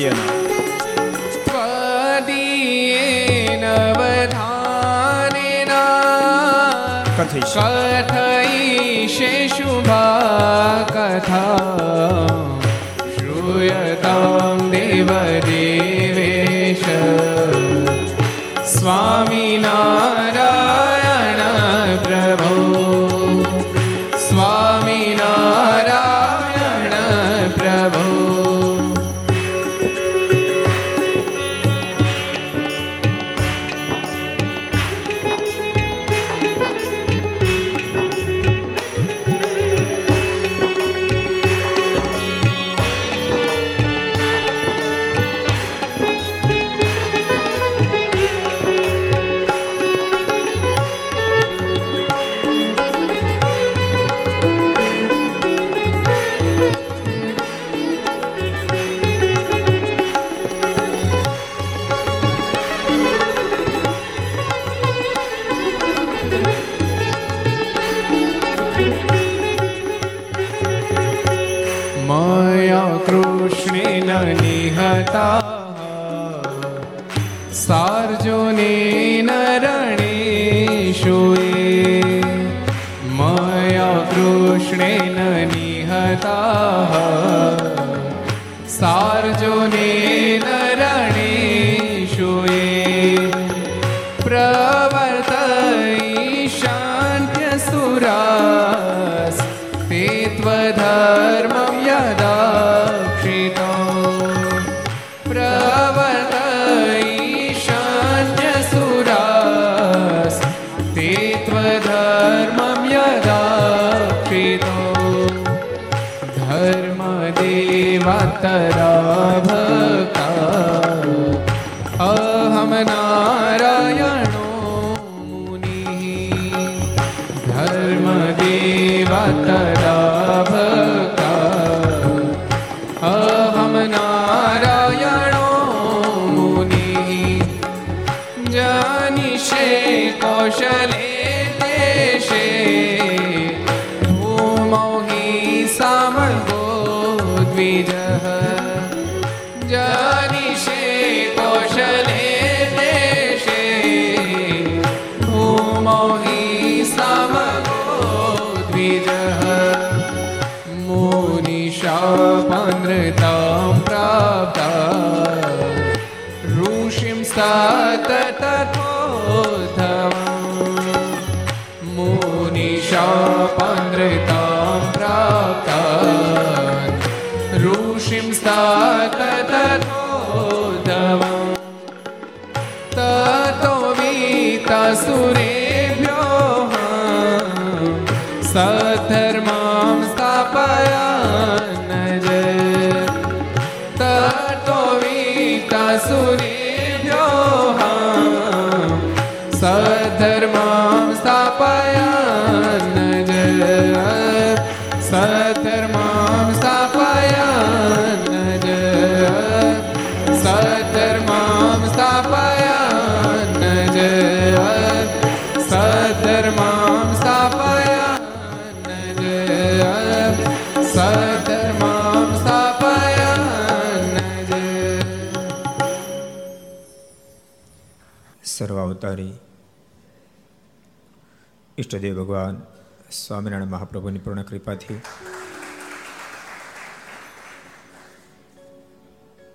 પદિયના કથૈષે શુભા કથા શ્રૂયતાં દેવ દેવેશ સ્વામી નારાયણ પ્રભો સ્વામી નારાયણ પ્રભો. સર્વાવતારી ઈષ્ટદેવ ભગવાન સ્વામિનારાયણ મહાપ્રભુની પૂર્ણ કૃપાથી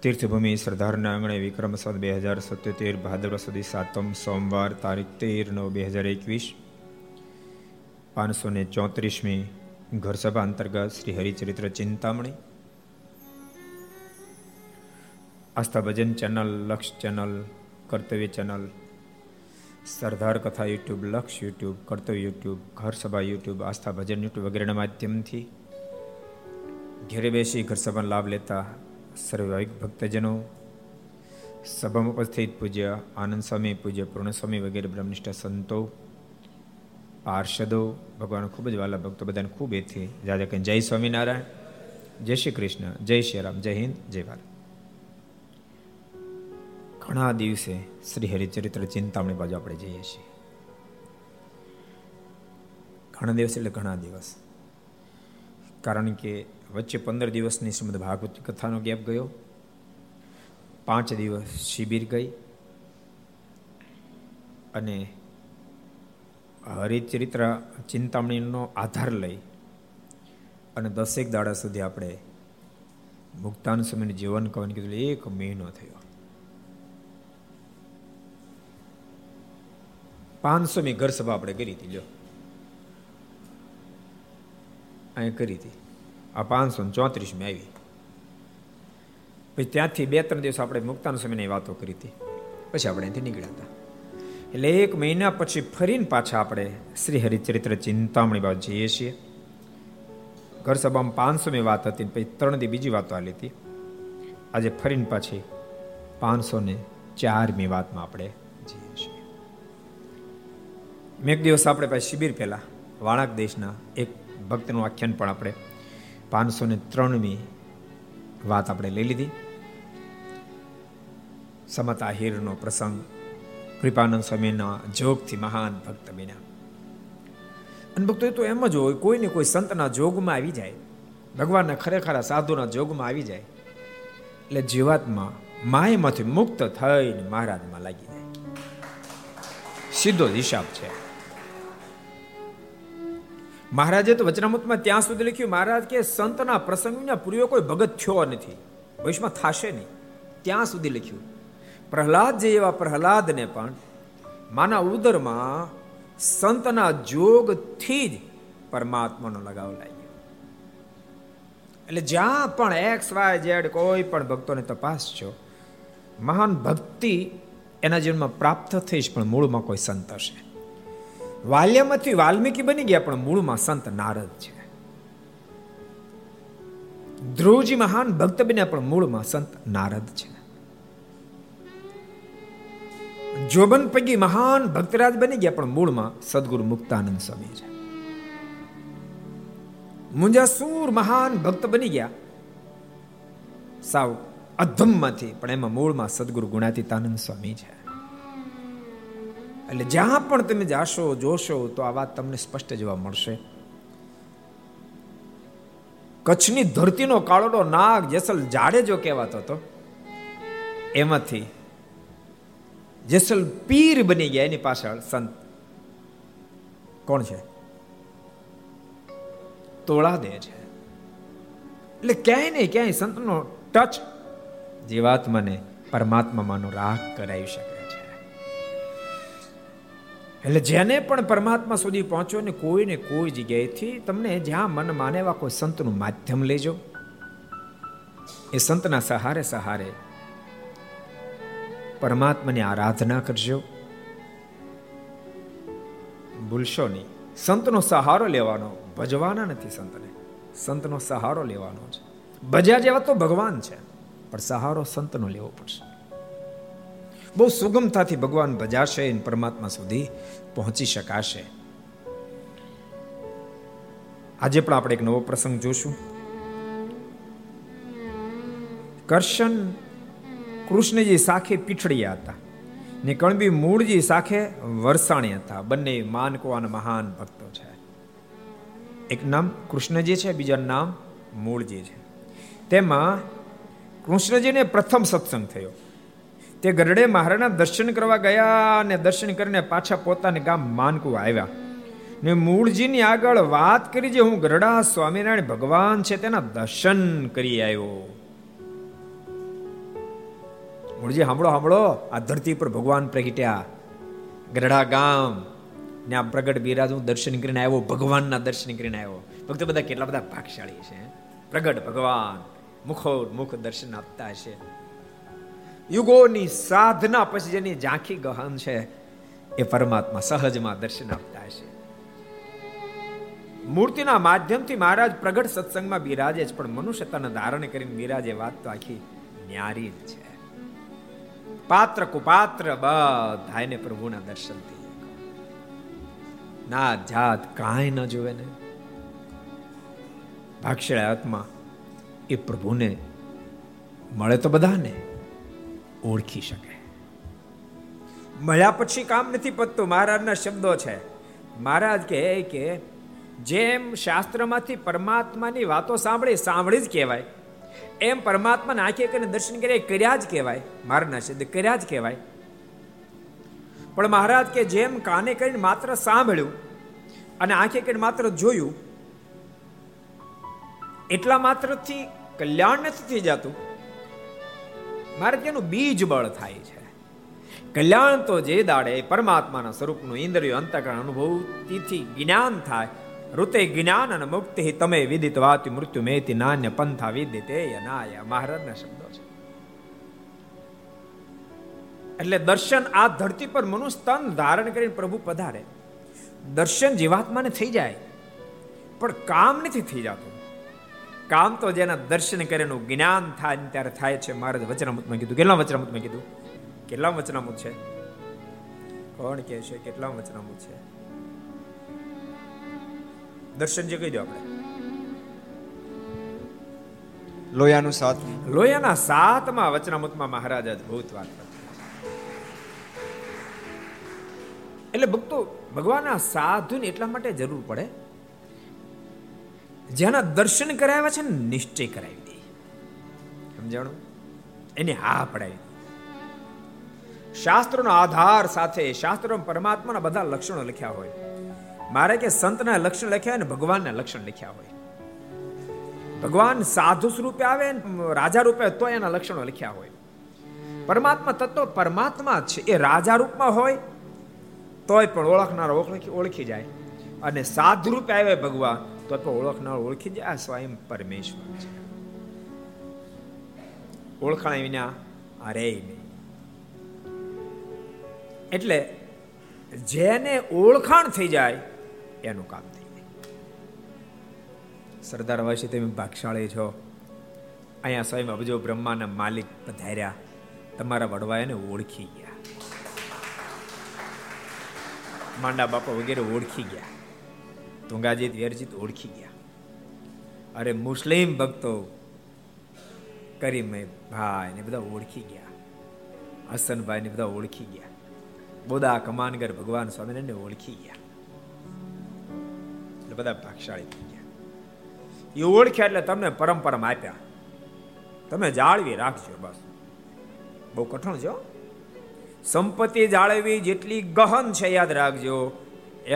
તીર્થભૂમિ સરદારના આંગણે વિક્રમ સદ 2077 ભાદરવા સુધી 7મ સોમવાર તારીખ 13/9/2021 534મી ઘરસભા અંતર્ગત Shri Haricharitra Chintamani Aastha Bhajan channel, Laksh channel, Kartavya channel, Sardar Katha YouTube, Laksh YouTube, Kartavya YouTube, Gharsabha YouTube, Aastha Bhajan YouTube વગેરેના માધ્યમથી ઘેરે બેસી ઘરસભાનો લાભ લેતા સર્વૈક ભક્તજનો, સભામાં ઉપસ્થિત પૂજ્ય આનંદ સ્વામી, પૂજ્ય પૂર્ણ સ્વામી વગેરે બ્રહ્મનિષ્ઠ સંતો, પાર્ષદો, ભગવાન ખૂબ જ વાલા ભક્તો બધાને ખૂબ એથી જાદે કે જય સ્વામિનારાયણ, જય શ્રી કૃષ્ણ, જય શ્રી રામ, જય હિન્દ, જય ભારત. ઘણા દિવસે શ્રી હરિચરિત્ર ચિંતામણી બાજુ આપણે જઈએ છીએ. ઘણા દિવસ એટલે ઘણા દિવસ, કારણ કે વચ્ચે 15 દિવસની શ્રીમદ ભાગવત કથાનો ગેપ ગયો, 5 દિવસ શિબિર ગઈ અને હરિચરિત્ર ચિંતામણીનો આધાર લઈ અને 10 દાડા સુધી આપણે મુક્તાનંદ સ્વામીનું જીવન કવન કીધું. 1 મહિનો થયો. 500મી ઘરસભા આપણે કરી હતી. લ્યો અહીં કરી હતી. આ 534મી આવી. પછી ત્યાંથી 2-3 દિવસ આપણે મુક્તાનંદ સ્વામીની વાતો કરી હતી. પછી આપણે અહીંથી નીકળ્યા હતા. એટલે 1 મહિના પછી ફરીને પાછા આપણે શ્રી હરિચરિત્ર ચિંતામણી બાદ જઈએ છીએ. ઘર સભામાં 500મી વાત હતી, પછી 3 દી બીજી વાતો આવી હતી. આજે ફરીને પાછી 504મી વાતમાં આપણે જઈએ છીએ. મેં એક દિવસ આપણે પાસે શિબિર પહેલાં વાળાક દેશના એક ભક્તનું આખ્યાન પણ આપણે 503મી વાત આપણે લઈ લીધી. સમત આહિરનો પ્રસંગ, કૃપાનંદ સ્વામીના જોગથી મહાન ભક્ત બન્યા. અને ભક્તો એ તો એમ જ હોય, કોઈને કોઈ સંતના જોગમાં આવી જાય, ભગવાનના ખરેખરા સાધુના જોગમાં આવી જાય એટલે જીવાત્મા માયામાંથી મુક્ત થઈને મહારાજમાં લાગી જાય. સીધો હિસાબ છે. મહારાજે તો વચનામૃતમાં ત્યાં સુધી લખ્યું, મહારાજ કે સંતના પ્રસંગના પૂર્વે કોઈ ભગત થયો નથી, ભવિષ્યમાં થશે નહીં, ત્યાં સુધી લખ્યું. પ્રહલાદ જે એવા પ્રહલાદને પણ માના ઉદરમાં સંતના જોગથી જ પરમાત્માનો લગાવ લાગ્યો. એટલે જ્યાં પણ XYZ કોઈ પણ ભક્તોને તપાસજો, મહાન ભક્તિ એના જીવનમાં પ્રાપ્ત થઈ પણ મૂળમાં કોઈ સંત હશે. વાલ્યમાંથી વાલ્મીકી બની ગયા પણ મૂળમાં સંત નારદ છે. ધ્રુવજી મહાન ભક્ત બન્યા પણ મૂળમાં સંત નારદ છે. જોબન પૈકી મહાન ભક્તરાજ બની ગયા પણ મૂળમાં સદગુરુ મુક્તાનંદ સ્વામી છે. મુંજાસુર મહાન ભક્ત બની ગયા સાવ અધમમાંથી, પણ એમાં મૂળમાં સદગુરુ ગુણાતીતાનંદ સ્વામી છે. એટલે જ્યાં પણ તમે જાશો જોશો તો આ વાત તમને સ્પષ્ટ જોવા મળશે. કચ્છની ધરતીનો કાળોડો નાગ જેસલ જાડેજો કહેવાતો હતો, એમાંથી જેસલ પીર બની ગયા. એની પાછળ સંત કોણ છે? તોળા દે છે. એટલે ક્યાંય ને ક્યાંય સંતનો ટચ જીવાત્માને પરમાત્માનો રાહ કરાવી શકે છે. એટલે જેને પણ પરમાત્મા સુધી પહોંચો ને કોઈને કોઈ જગ્યાએથી તમને જ્યાં મન માને એવા કોઈ સંતનું માધ્યમ લેજો. એ સંતના સહારે પરમાત્માની આરાધના કરજો, ભૂલશો નહીં. સંતનો સહારો લેવાનો, ભજવાના નથી સંતને, સંતનો સહારો લેવાનો છે. ભજ્યા જેવા તો ભગવાન છે, પણ સહારો સંતનો લેવો પડશે. બહુ સુગમતાથી ભગવાન ભજાશે અને પરમાત્મા સુધી પહોંચી શકાશે. આજે પણ આપણે એક નવો પ્રસંગ જોશું. કૃષ્ણજી સાખે પીઠળિયા હતા ને કણબી મૂળજી સાખે વરસાણી હતા. બંને માનકો અને મહાન ભક્તો છે. એક નામ કૃષ્ણજી છે, બીજા નામ મૂળજી છે. તેમાં કૃષ્ણજીને પ્રથમ સત્સંગ થયો. તે ગરડે મહારાજના દર્શન કરવા ગયા અને દર્શન કરીને પાછા પોતાના ગામ માનકુ આવ્યા ને મૂળજીની આગળ વાત કરી, જે હું ગરડા સ્વામિનારાયણ ભગવાન છે તેના દર્શન કરી આવ્યો. મૂળજી, સાંભળો, આ ધરતી પર ભગવાન પ્રગટ્યા, ગરડા ગામ ને આ પ્રગટ બિરાજ હું દર્શન કરીને આવ્યો, ભગવાનના દર્શન કરીને આવ્યો. ભક્તો બધા કેટલા બધા ભાગશાળી છે. પ્રગટ ભગવાન મુખો મુખ દર્શન આપતા છે. યુગોની સાધના પછી જેની ઝાંખી ગહન છે એ પરમાત્મા સહજમાં દર્શન આપતા છે. મૂર્તિના માધ્યમથી મહારાજ પ્રગટ સત્સંગમાં બિરાજે છે, પણ મનુષ્યતાને ધારણ કરીને બિરાજે. વાત તો આખી ન્યારી જ છે. પાત્ર કુપાત્ર બધાયને પ્રભુના દર્શન થઈ. ના જાત કાંઈ ન જોવે ને ભાગશાળી આત્મા એ પ્રભુને મળે તો બધાને ઓળખી શકે. મળ્યા પછી કામ નથી પતતું. મહારાજના શબ્દો છે. મહારાજ કહે કે જેમ શાસ્ત્રમાંથી પરમાત્માની વાતો સાંભળી સાંભળી જ કહેવાય, એમ પરમાત્માને આંખે કરીને દર્શન કર્યા જ કહેવાય, મારના શબ્દ કર્યા જ કહેવાય. પણ મહારાજ કે જેમ કાને કરીને માત્ર સાંભળ્યું અને આંખે કરીને માત્ર જોયું એટલા માત્રથી કલ્યાણ નથી થઈ જતું. મહારાજ એનું બીજ બળ થાય છે. કલ્યાણ તો જે દાડે પરમાત્માના સ્વરૂપનું ઇન્દ્રિય અંતઃકરણ અનુભવતીથી જ્ઞાન થાય, ઋતે જ્ઞાન અને મુક્તિ તમે વિદિત વાતિ મૃત્યુ મેતિ નાન્ય પંથા વિદિતે અનાયા, મહારાજના શબ્દો છે. એટલે દર્શન આ ધરતી પર મનુષ્ય તન ધારણ કરીને પ્રભુ પધારે, દર્શન જીવાત્માને થઈ જાય પણ કામ નથી થઈ જતું. કામ તો જેના દર્શન કરેનું જ્ઞાન થાય ત્યારે થાય છે. મહારાજ વચનામૃતમાં કીધું, કેટલા વચનામૃતમાં કીધું, કેટલા વચનામૃત છે, કોણ કહે છે કેટલા વચનામૃત છે? દર્શન જે કહી દો આપણે લોયાના સાતમાં વચનામૃતમાં મહારાજ અદભુત વાત કરી. એટલે ભક્તો ભગવાનના સાધુને એટલા માટે જરૂર પડે જેના દર્શન કરાવ્યા છે ને નિશ્ચય કરાવી દે, સમજાણું, એને હા પડાવી દે. શાસ્ત્રોનો આધાર સાથે શાસ્ત્રોમાં પરમાત્માના બધા લક્ષણો લખ્યા હોય. મારે કે સંતના લક્ષણ લખ્યા ને ભગવાનના લક્ષણ લખ્યા હોય. ભગવાન સાધુ સ્વરૂપે આવે ને રાજા રૂપે તો એના લક્ષણો લખ્યા હોય. પરમાત્મા તત્વ પરમાત્મા છે, એ રાજા રૂપમાં હોય તોય પણ ઓળખનાર ઓળખી જાય, અને સાધુ રૂપે આવે ભગવાન તો પણ ઓળખનાર ઓળખી જાય. આ સ્વયં પરમેશ્વર છે, ઓળખાણ વિના અરે નહીં. એટલે જેને ઓળખાણ થઈ જાય એનું કામ થઈ જાય. સરદાર વાસી તમે ભાગશાળી છો, અહીંયા સ્વયં અબજો બ્રહ્માના માલિક પધાર્યા, તમારા વડવાયાને ઓળખી ગયા, માંડા બાપા વગેરે ઓળખી ગયા, તુંગાજીત વેરજીત ઓળખી ગયા. અરે મુસ્લિમ ભક્તો કરીમ ભાઈ ને બધા ઓળખી ગયા, હસન ભાઈ ને બધા ઓળખી ગયા, બોદા કમાનગર ભગવાન સ્વામિનારાયણને ઓળખી ગયા. એટલે બધા ભાગશાળી થઈ ગયા. એ ઓળખ્યા એટલે તમને પરંપરામાં આપ્યા, તમે જાળવી રાખજો. બસ બહુ કઠણ છે, સંપત્તિ જાળવી જેટલી ગહન છે યાદ રાખજો,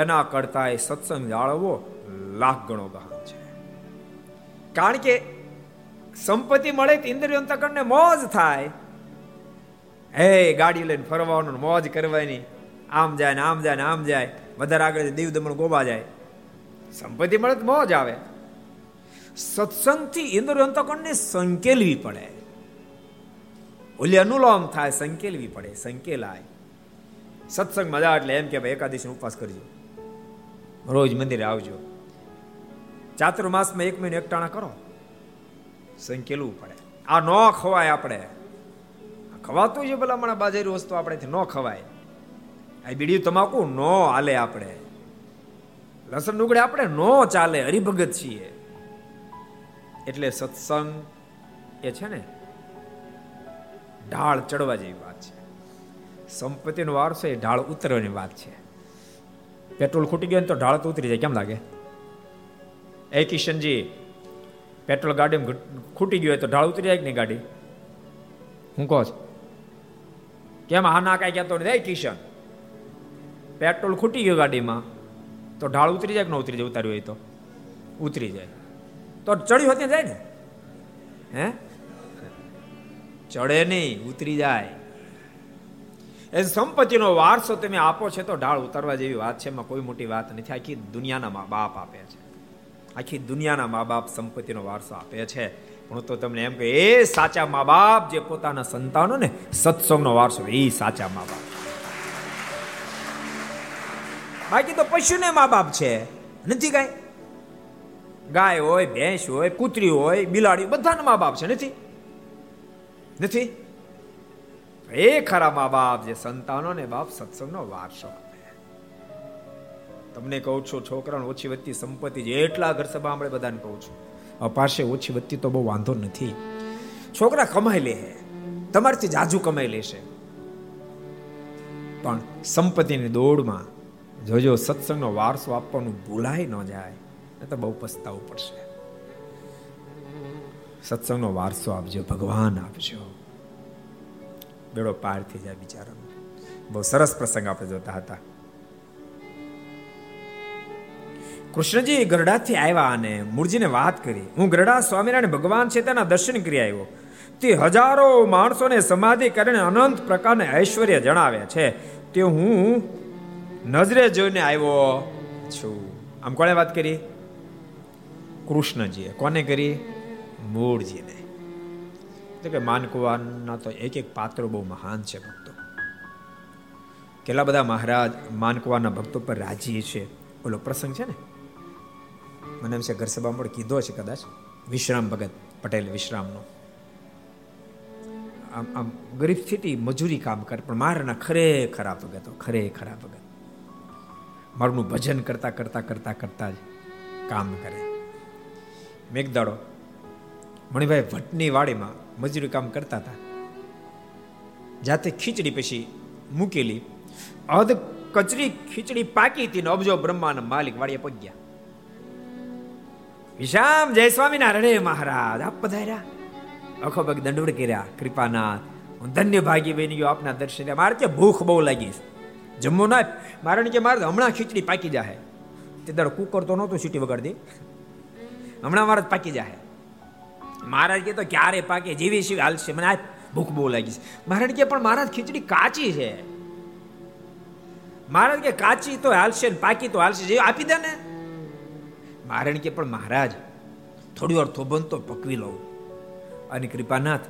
એના કરતા એ સત્સંગ જાળવવો લાખ ગણો ગહન છે. કારણ કે સંપત્તિ મળે તો ઇન્દ્રિય અંતઃકરણને મોજ થાય, હે ગાડી લઈને ફરવાનું, મોજ કરવાની, આમ જાય ને આમ જાય ને આમ જાય, વધારે આગળ દીવ દમણ ગોવા જાય. સંપત્તિ મળે તો મોજ આવે. સત્સંગથી ઇન્દ્રિય અંતઃકરણને સંકેલવી પડે, ઓલી અનુલોમ થાય, સંકેલવી પડે, સંકેલાય. સત્સંગ મજા એટલે એમ કે ભાઈ એકાદશીનો ઉપવાસ કરજો, રોજ મંદિરે આવજો, ચાતુર્માસમાં એક મહિનો એકટાણા કરો, સંકેલવું પડે. આ ન ખવાય, આપણે ખવાતું છે ભલામણા બાજરી વસ્તુ આપણેથી ન ખવાય. આ બીડી તમાકુ ન હાલે, આપણે લસણ ડુંગળી આપણે ન ચાલે, હરિભગત છીએ. એટલે સત્સંગ એ છે ને ઢાળ ચડવા જેવી વાત છે, સંપત્તિનો વારસો એ ઢાળ ઉતરવાની વાત છે. પેટ્રોલ ખૂટી ગયું તો ઢાળ તો ઉતરી જાય, કેમ લાગે એ કિશનજી? પેટ્રોલ ગાડીમાં ખૂટી ગયું હોય તો ઢાળ ઉતરી જાય કે નહીં ગાડી? હું કહો છું કેમ હા ના કાંઈ કહેતો નથી? કિશન પેટ્રોલ ખૂટી ગયું ગાડીમાં તો ઢાળ ઉતરી જાય કે ન ઉતરી જાય? ઉતાર્યું હોય તો ઉતરી જાય. તો ચડ્યું હોત જાય ને, હે ચડે નહીં, ઉતરી જાય. એ સંપત્તિનો વારસો તમે આપો છો તો ઢાળ ઉતારવા જેવી વાત છે, એમાં કોઈ મોટી વાત નથી. આખી દુનિયાના મા બાપ આપે છે, આખી દુનિયાના મા બાપ સંપત્તિનો વારસો આપે છે. હું તો તમને એમ કે એ સાચા મા બાપ જે પોતાના સંતાનો ને સત્સંગનો વારસો, એ સાચા મા બાપ. બાકી તો પશુને મા બાપ છે નથી કાંઈ. ગાય હોય, ભેંસ હોય, કૂતરી હોય, બિલાડી, બધાના મા બાપ છે નથી? નથી. એ ખરા મા બાપ જે સંતાનો ને બાપ સત્સંગનો વારસો આપે. તમને કહું છું, છોકરાને ઓછી વધતી સંપત્તિ જેટલા ઘર સભા આપણે બધાને કહું છું, અપાશે. ઓછી વધતી તો બહુ વાંધો નથી, છોકરા કમાઈ લે, તમારથી જાજુ કમાઈ લેશે. પણ સંપત્તિની દોડમાં જોજો સત્સંગનો વારસો આપવાનું ભૂલાય ન જાય, એ તો બહુ પસ્તાવું પડશે. સત્સંગનો વારસો આપજો, ભગવાન આપજો. બેડો પાર થઈ જાય બિચારાનો. બહુ સરસ પ્રસંગ આપણે જોતા હતા. કૃષ્ણજી ગરડાથી આવ્યા અને મુળજીને વાત કરી, હું ગરડા સ્વામિનારાયણ ભગવાન છે તેના દર્શન કરી આવ્યો. તે હજારો માણસોને સમાધિ કરીને અનંત પ્રકારના ઐશ્વર્ય જણાવ્યા છે, તે હું નજરે જોઈને આવ્યો છું. આમ કોણે વાત કરી? કૃષ્ણજીએ. કોને કરી? મૂળજીને. એટલે કે માનકુવાના તો એક એક પાત્રો બહુ મહાન છે. ભક્તો કેટલા બધા મહારાજ માનકુવાના ભક્તો પર રાજી છે. ઓલો પ્રસંગ છે ને, મને એમ છે ઘરસભામાં પણ કીધો છે કદાચ, વિશ્રામ ભગત પટેલ વિશ્રામનો. આમ આમ ગરીબ સ્થિતિ, મજૂરી કામ કરે, પણ મારના ખરેખરા ભગતો, ખરેખરા ભગત મારનું ભજન કરતા કરતા કરતા કરતા જ કામ કરે. મેઘદાડો મણિભાઈ ભટ્ટની વાડીમાં મજૂરી કામ કરતા હતા. જાતે ખીચડી પછી મૂકેલી અધ કચરી ખીચડી પાકી હતી ને અબજો બ્રહ્માના માલિક વાડીએ પગ્યા. વિશામ જય સ્વામિનારાયણ મહારાજ, આપ પધાર્યા. આખો પગ દંડવડ કર્યા. કૃપાનાથ, હું ધન્ય ભાગી બની ગયો આપના દર્શન. મારે કે ભૂખ બહુ લાગી, જમવું ના. મારે કે મારે હમણાં ખીચડી પાકી જાહે. તે દાડો કુકર તો નહોતું સીટી વગાડી દે. હમણાં મારે પાકી જાહે. મહારાજ કે તો ક્યારે પાકે, જેવી શિવ હાલશે, મને આજ ભૂખ બહુ લાગી છે. મહારાજ કે પણ મહારાજ ખીચડી કાચી છે. મહારાજ કે કાચી તો હાલશે ને પાકી તો હાલશે, જે આપી દે ને. મહારાજ કે પણ મહારાજ થોડી વાર થોભન તો પકવી લઉં. અને કૃપાનાથ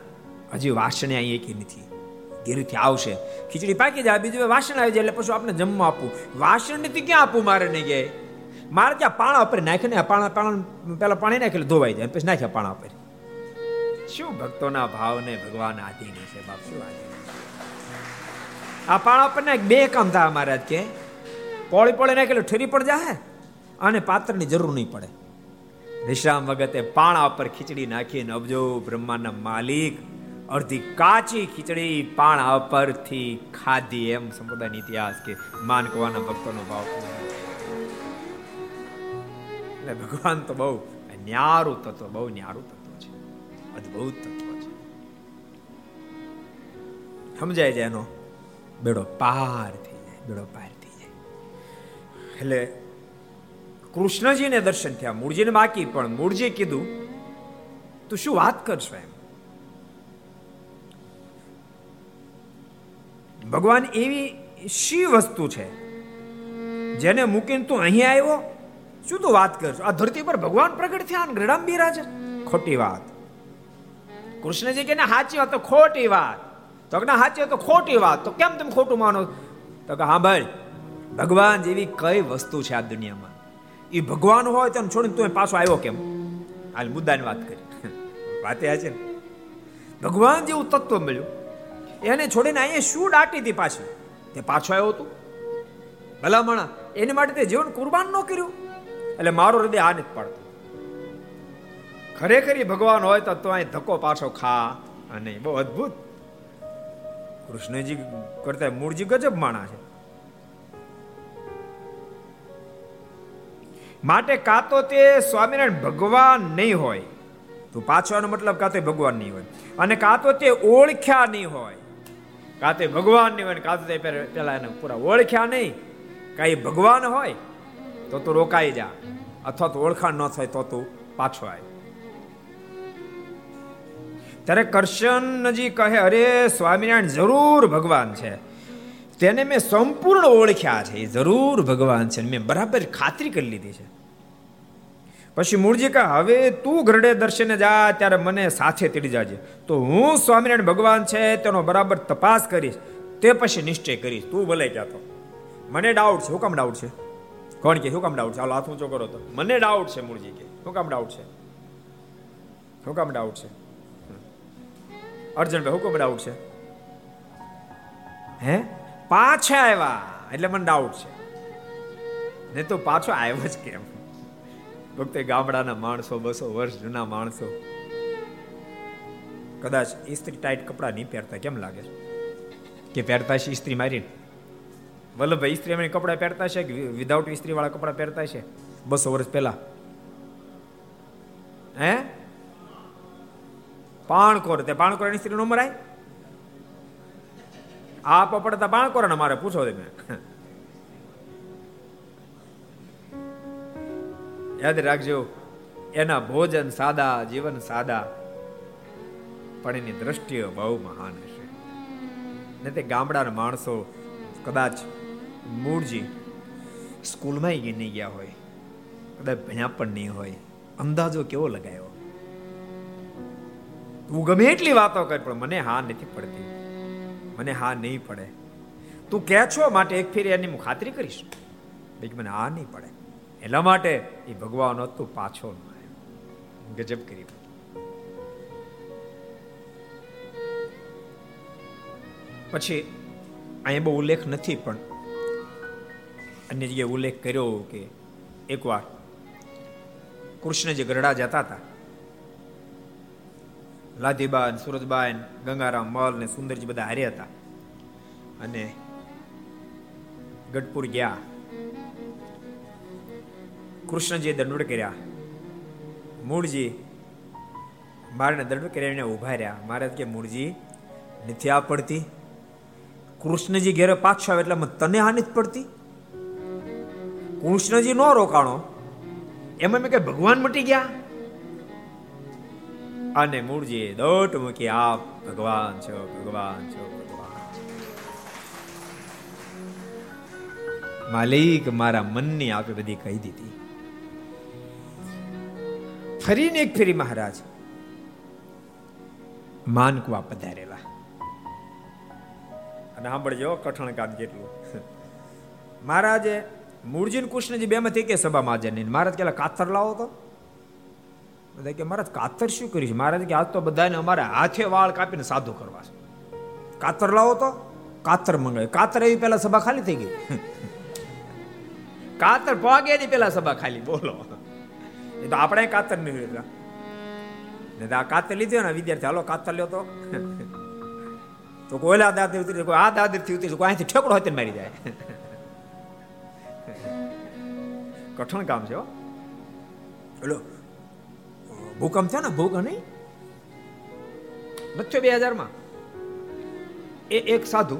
હજી વાસણે અહીં એકી નથી, ઘેરથી આવશે. ખીચડી પાકી જાય, બીજું વાસણ આવી જાય એટલે પછી આપણે જમવા આપવું. વાસણ નથી ક્યાં આપવું મારે ને કે મારે ત્યાં પાણા પર નાખીને પેલા પાણી નાખેલું ધોવાઈ જાય, પછી નાખ્યા પાણા પર. શું ભક્તોના ભાવને ભગવાન આધીન છે બાપ, શું આધીન. આ પાણા પર નાખ બે કામ થાય મહારાજ કે, પોળી પોળી નાખેલું ઠરી પણ જાહે અને પાત્રની જરૂર નહીં પડે. વિશ્રામ વખતે પાણા પર ખીચડી નાખીને અબજો બ્રહ્માના માલિક અડધી કાચી ખીચડી પાણા પરથી ખાધી, એમ સંપ્રદાયનો ઇતિહાસ કે માનકવાના ભક્તોનો ભાવ. એટલે ભગવાન તો બહુ ન્યારું તત્વ, બહુ ન્યારું તત્વ, અદભુત તત્વ છે. સમજાય જાય એનો બેડો પાર થઈ જાય, બેડો પાર થઈ જાય. એટલે કૃષ્ણજીને દર્શન થયા, મૂળજીને બાકી. પણ મૂળજીએ કીધું તું શું વાત કરશો એમ. ભગવાન એવી શી વસ્તુ છે જેને મૂકીને તું અહીં આવ્યો? શું તું વાત કરશો? આ ધરતી પર ભગવાન પ્રગટ થયા અને ગરડામ બિરાજે, ખોટી વાત. કૃષ્ણજી કે ના, સાચી વાત તો ખોટી વાત. તો ના, સાચી વાત તો ખોટી વાત. તો કેમ તમે ખોટું માનો? તો કે હા ભાઈ, ભગવાન જેવી કઈ વસ્તુ છે આ દુનિયામાં? એ ભગવાન હોય તો છોડીને તું પાછો આવ્યો કેમ? હાલ મુદ્દાની વાત કરી. વાત એ છે ને, ભગવાન જેવું તત્વ મળ્યું એને છોડીને અહીંયા શું દાટી હતી પાછી? તે પાછો આવ્યો તું ભલામણા, એની માટે તે જીવન કુરબાન ન કર્યું. એટલે મારો હૃદય આ નથી પાડતો. ખરેખર ભગવાન હોય તો તું અહીં ધક્કો પાછો ખા અને બહુ અદભુત. કૃષ્ણજી કરતા મૂળજી ગજબ માણા છે. માટે કાં તો તે સ્વામિનારાયણ ભગવાન નહીં હોય, તું પાછવાનો મતલબ કાં તો ભગવાન નહીં હોય, અને કાં તો તે ઓળખ્યા નહીં હોય. કાં તો ભગવાન નહીં હોય, કાં તો તે પેલા એને પૂરા ઓળખ્યા નહીં. કાંઈ ભગવાન હોય તો તું રોકાઈ જા, અથવા તો ઓળખાણ ન થાય તો તું પાછો આવે. ત્યારે કરશનજી કહે, અરે સ્વામિનારાયણ જરૂર ભગવાન છે, તેને મેં સંપૂર્ણ ઓળખ્યા છે, એ જરૂર ભગવાન છે, મેં બરાબર ખાતરી કરી લીધી છે. પછી મૂળજી કહે, હવે તું ગરડે દર્શને જા, ત્યારે મને સાથે તેડી જાજે, તો હું સ્વામિનારાયણ ભગવાન છે તેનો બરાબર તપાસ કરીશ, તે પછી નિશ્ચય કરીશ. તું ભલે જાતો, મને ડાઉટ છે. હું કામ ડાઉટ છે? કોણ કે હું કામ ડાઉટ છે? હાલો હાથ ઊંચો કરો. તો મને ડાઉટ છે. મૂળજી કે હું કામ ડાઉટ છે? હું કામ ડાઉટ છે? અર્જનભાઈ હુકમ ડાઉટ છે? હે, પાછા આવ્યા એટલે મને ડાઉટ છે, ને તો પાછો આવ્યો જ કેમ? વખતે ગામડાના માણસો, 200 વર્ષ જૂના માણસો, કદાચ ઇસ્ત્રી ટાઈટ કપડા નહીં પહેરતા. કેમ લાગે કે પહેરતા છે? ઇસ્ત્રી મારીને વલ્લભભાઈ ઇસ્ત્રી મારીને કપડા પહેરતા છે કે વિધાઉટ ઇસ્ત્રી વાળા કપડા પહેરતા છે 200 વર્ષ પહેલા? હે, પાણકોર, તે પાણકોરાની સ્ત્રીનો મરાય? આ પપડતા પાણકોરાને મારે પૂછો તમે, યાદ રાખજો. એના ભોજન સાદા, જીવન સાદા, પણ એની દ્રષ્ટિઓ બહુ મહાન હશે. ને તે ગામડાના માણસો કદાચ મૂળજી સ્કૂલમાં ગઈ નહીં ગયા હોય, કદાચ ભણ્યા પણ નહીં હોય, અંદાજો કેવો લગાયો? તું ગમે એટલી વાતો કર પણ મને હા નથી પડતી, મને હા નહીં પડે. તું કહે છો માટે એક ફેરી એની હું ખાતરી કરીશ, બીજી મને હા નહીં પડે. એટલા માટે એ ભગવાન હતું પાછો ન આવ્યો. ગજબ કરી. પછી અહીં બહુ ઉલ્લેખ નથી, પણ અન્ય જગ્યાએ ઉલ્લેખ કર્યો કે એકવાર કૃષ્ણ જે ગરડા જતા હતા, લાધીબાન, સુરજબાન, ગંગારામ મલ ને સુંદરજી બધા હારે હતા અને ગઢપુર ગયા. કૃષ્ણજીએ દંડવત કર્યા, મૂળજી મારે દંડવત કર્યા, એને ઉભા રહ્યા. મારે કે મૂળજી નથી આ પડતી, કૃષ્ણજી ઘેરે પાછો આવે એટલે તને હાનિ જ પડતી. કૃષ્ણજી નો રોકાણો એમાં મેં કે ભગવાન મટી ગયા. અને મૂળજી દોટ મૂકી, આપ ભગવાન છો, ભગવાન છો, ભગવાન છો. માલિક, મારા મનની આપે બધી કહી દીધી. ફરીને એક ફેરી મહારાજ માનકુવા પધારેલા. અને સાંભળજો કઠણ કામ જેટલું. મહારાજે મૂળજી ને કૃષ્ણજી બે માંથી કે સભામાં હાજર નહીં. મહારાજ કે કાતર લાવો તો. બધા કે મહારાજ કાતર શું કર્યું છે? મહારાજ કે આજ તો બધાને અમારે હાથે વાળ કાપીને સાધુ કરવા છે. કાતર લાવો તો. કાતર મંગાવ્યું. કાતર આવી પેલા સભા ખાલી થઈ ગઈ. કાતર પગે ની પેલા સભા ખાલી. બોલો, એ તો આપણે કાતર નહીં લીધા ને. આ કાતર લીધો ને વિદ્યાર્થી, હાલો કાતર લ્યો તો. તો કોઈ આ દાદર ઉતરી, કોઈ આ દાદર થી ઉતરી, કોઈ અહીંથી ઠેકડો હોય મારી જાય. કઠણ કામ છે. ઓલો ભૂકંપ થયો ને, ભૂકંપ નહીં બચ્ચો 2000 માં એ એક સાધુ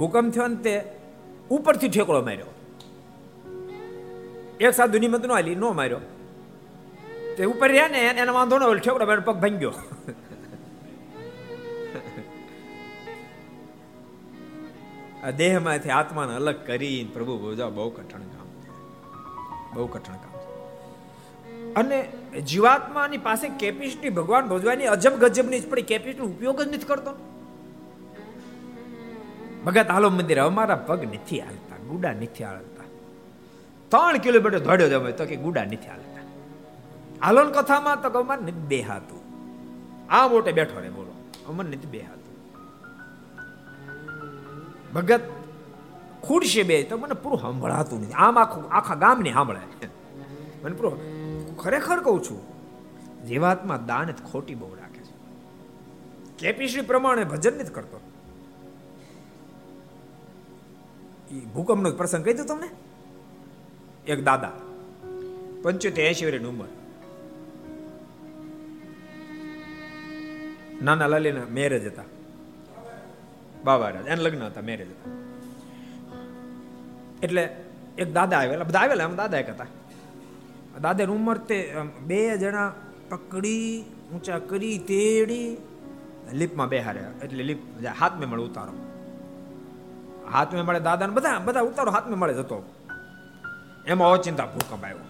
ભૂકંપ થયો ને તે ઉપરથી ઠેકડો માર્યો. એક સાધુ ની મત નો આલી, નો માર્યો તે ઉપર રહ્યા ને, એના વાંધો ન ઓલ ઠેકડો મારો પગ ભાંગી ગયો. દેહ માંથી આત્માને અલગ કરી પ્રભુ બોજા, બહુ કઠણ કામ, બહુ કઠણ કામ. અને જીવાત્માની પાસે કેપેસિટી ભગવાન ભોજવાની અજબ ગજબની જ પડી. કેપેસિટીનો ઉપયોગ જ નથી કરતો. ભગત હાલો મંદિર, અમારા પગ નથી હાલતા, ગુડા નથી હાલતા. 3 કિલોમીટર દોડ્યો જમે તો કે ગુડા નથી હાલતા. હાલોન કથામાં તો અમાર નથી બેહાતું. આ મોટે બેઠો રે, બોલો, અમર નથી બેહાતું. ભગત ખૂડશે બે તો મને પૂરું સાંભળાતું નથી. આમ આખા ગામને સાંભળે. મને પૂરું ખરેખર કહું છું, જીવાતમાં દાન જ ખોટી બહુ રાખે છે. કેપેસિટી પ્રમાણે ભજન નથી કરતો. એ ભૂકંપનો પ્રસંગ કહી દઉં તમને. એક દાદા 75-80 વર્ષની ઉંમર, નાના લાલીના મેરેજ હતા, બાબારાજ એને લગ્ન હતા, મેરેજ હતા. એટલે એક દાદા આવેલા, બધા આવેલા, એમ દાદા એક હતા. દાદા ની ઉંમર તે બે જણા પકડી ઊંચા કરી તેડી લીપમાં બેહાર્યા. એટલે લીપ હાથ મેં મળે ઉતારો, હાથ મેં મળે દાદાને બધા બધા ઉતારો હાથ મેં મળે જતો. એમાં અચિંતા ભૂકંપ આવ્યો.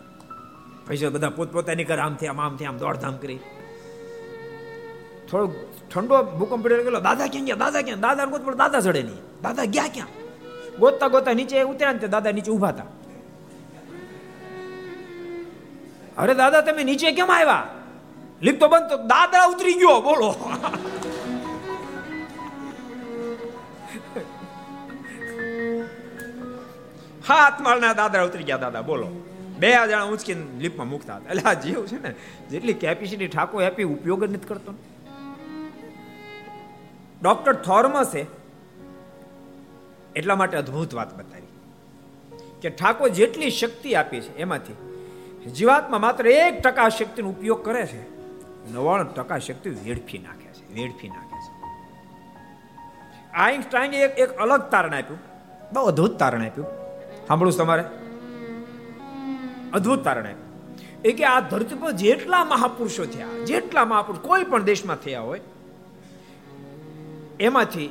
પછી બધા પોતપોતાની ઘરે આમથી આમ, આમથી આમ દોડધામ કરી. થોડો ઠંડો ભૂકંપ પડ્યો, ગયેલો દાદા ક્યાં ગયા, દાદા ક્યાં, દાદા ગોત પણ દાદા ચડે નહીં, દાદા ગયા ક્યાં. ગોતતા ગોતતા નીચે ઉતર્યા ને, દાદા નીચે ઉભા હતા. અરે દાદા, તમે નીચે કેમ આવ્યા? લીપ તો બંધ. તો દાદા ઉતરી ગયો. બોલો, હાથ મારના દાદા ઉતરી ગયા. દાદા બોલો, બે જણા ઉંચકીને લીપમાં મૂકતા હતા. એટલે આ જીવ છે ને, જેટલી કેપેસિટી ઠાકોર આપી ઉપયોગ જ નથી કરતો. ડોક્ટર થોર્મસે એટલા માટે અદ્ભુત વાત બતાવી કે ઠાકોર જેટલી શક્તિ આપી છે એમાંથી જીવાતમાં માત્ર 1% શક્તિનો ઉપયોગ કરે છે. 99% શક્તિ વેડફી નાખે છે. આઈન્સ્ટાઈને એક અલગ તારણ આપ્યું, બહુ અદ્ભુત તારણ આપ્યું. સાંભળું તમારે? અદ્ભુત તારણ આપ્યું એ કે આ ધરતી પર જેટલા મહાપુરુષો થયા, જેટલા મહાપુરુષ કોઈ પણ દેશમાં થયા હોય, એમાંથી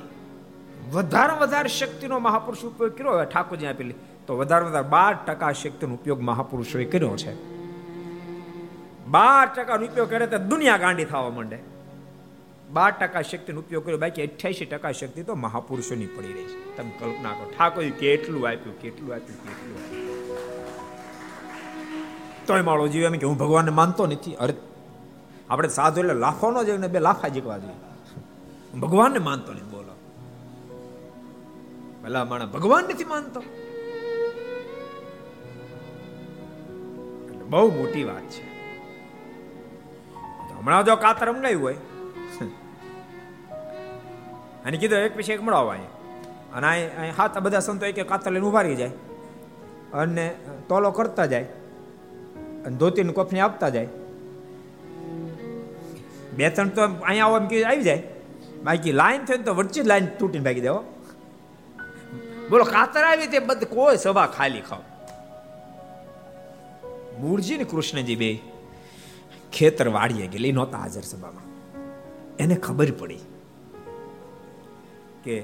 વધારે વધારે શક્તિનો મહાપુરુષ ઉપયોગ કર્યો હોય ઠાકોરજી આપેલી, તો વધારે વધારે 12% શક્તિનો ઉપયોગ મહાપુરુષોએ કર્યો છે. 12%નો ઉપયોગ કરે તો દુનિયા ગાંડી થવા માંડે. 12% શક્તિનો ઉપયોગ કર્યો, બાકી 88% શક્તિ તો મહાપુરુષોની પડી રહી છે. તમે કલ્પના કરો ઠાકોર કેટલું આપ્યું. તોય માળો જીવે એમ કે હું ભગવાનને માનતો નથી. અરે આપણે સાધુ એટલે લાફો ન જોઈએ ને, 2 લાફા જીકવા જોઈએ. ભગવાનને માનતો નહીં, બોલો ભલા માણસ ભગવાન નથી માનતો, બહુ મોટી વાત છે. હમણાં જો કાતર રમનાય હોય અને કીધું એક પછી એક મળવા અને અહીં હાથ બધા સંતો એક કાતર લઈને ઉભા રહી જાય અને તોલો કરતા જાય અને ધોતીને કોફની આપતા જાય. 2-3 તો અહીંયા આવો એમ કીધું આવી જાય, બાકી લાઈન થઈ તો વચ્ચે લાઈન તૂટીને ભાગી દેવો. બોલો કાતર આવી તે બધી કોઈ સભા ખાલી ખાવ. મુળજી ને કૃષ્ણજી બે ખેતર વાળીએ ગયેલી, નહોતા હાજર સભામાં. એને ખબર પડી કે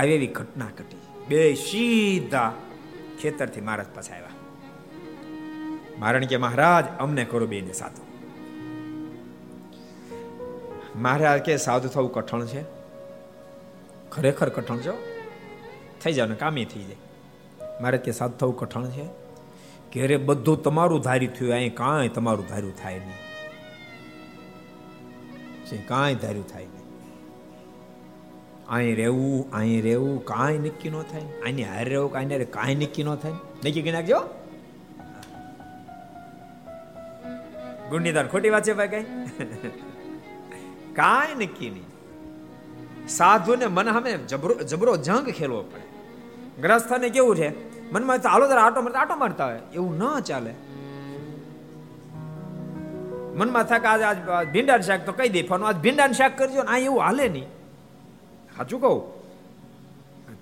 આવી એવી ઘટના ઘટી. બે સીધા ખેતરથી મહારાજ પાસે આવ્યા. મારણ કે મહારાજ અમને કરો બેને સાધુ. મહારાજ કે સાધુ થવું કઠણ છે, ખરેખર કઠણ છે, થઈ જાવ ને કામે થઈ જાય. મહારાજ કે સાધુ થવું કઠણ છે, ઘેરે બધું તમારું ધાર્યું થયું, અહીં કાંઈ તમારું ધાર્યું થાય નહીં, કાંઈ ધાર્યું થાય નહીં. અહીં રહેવું કાંઈ નક્કી ન થાય, આની હારે રહેવું કાંઈ કાંઈ નક્કી ન થાય. નક્કી કરી નાખજો. ગુંડીદાર ખોટી વાત છે ભાઈ, કઈ કાંઈ નક્કી નહીં. સાધુને મન સામે જબરો જંગ ખેલવો પડે. ગ્રસ્થને કેવું છે, મનમાં હાલો આટો મારતા હોય, એવું ન ચાલે. મનમાં થાય કે આજ ભીંડાનું શાક તો કહી દે ફોન, આજ ભીંડાનું શાક કરજો ને, આ એવું હાલે નહીં. સાચું કહું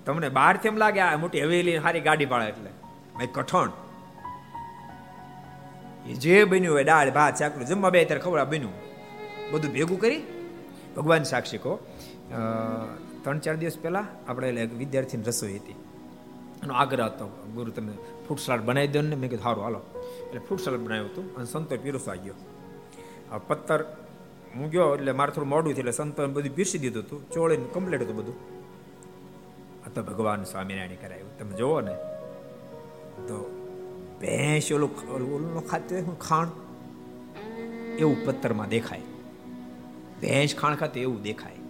તમને, બહારથી એમ લાગે આ મોટી હવેલી સારી ગાડી ભાડે એટલે ભાઈ કઠણ જે બન્યું હોય, દાળ ભાત શાકનું જમવા બે ત્યારે ખબર બન્યું, બધું ભેગું કરી ભગવાન સાક્ષી કહો. 3-4 દિવસ પહેલા આપણે વિદ્યાર્થીની રસોઈ હતી, એનો આગ્રહ હતો, ગુરુ તમે ફ્રૂટ સલાડ બનાવી દો ને. મેં કીધું સારું હાલો, એટલે ફ્રૂટ સલાડ બનાવ્યું હતું અને સંતો પીરસવા ગયો. આ પથ્થર હું ગયો એટલે મારે થોડું મોડું થયું એટલે સંતોને બધું પીરસી દીધું હતું, ચોળીને કમ્પ્લીટ હતું બધું. આ તો ભગવાન સ્વામિનારાયણ કરાયું. તમે જુઓ ને તો ભેંસ ઓલું ખાતી હોય ખાણ એવું પથ્થરમાં દેખાય, ભેંસ ખાણ ખાતે એવું દેખાય.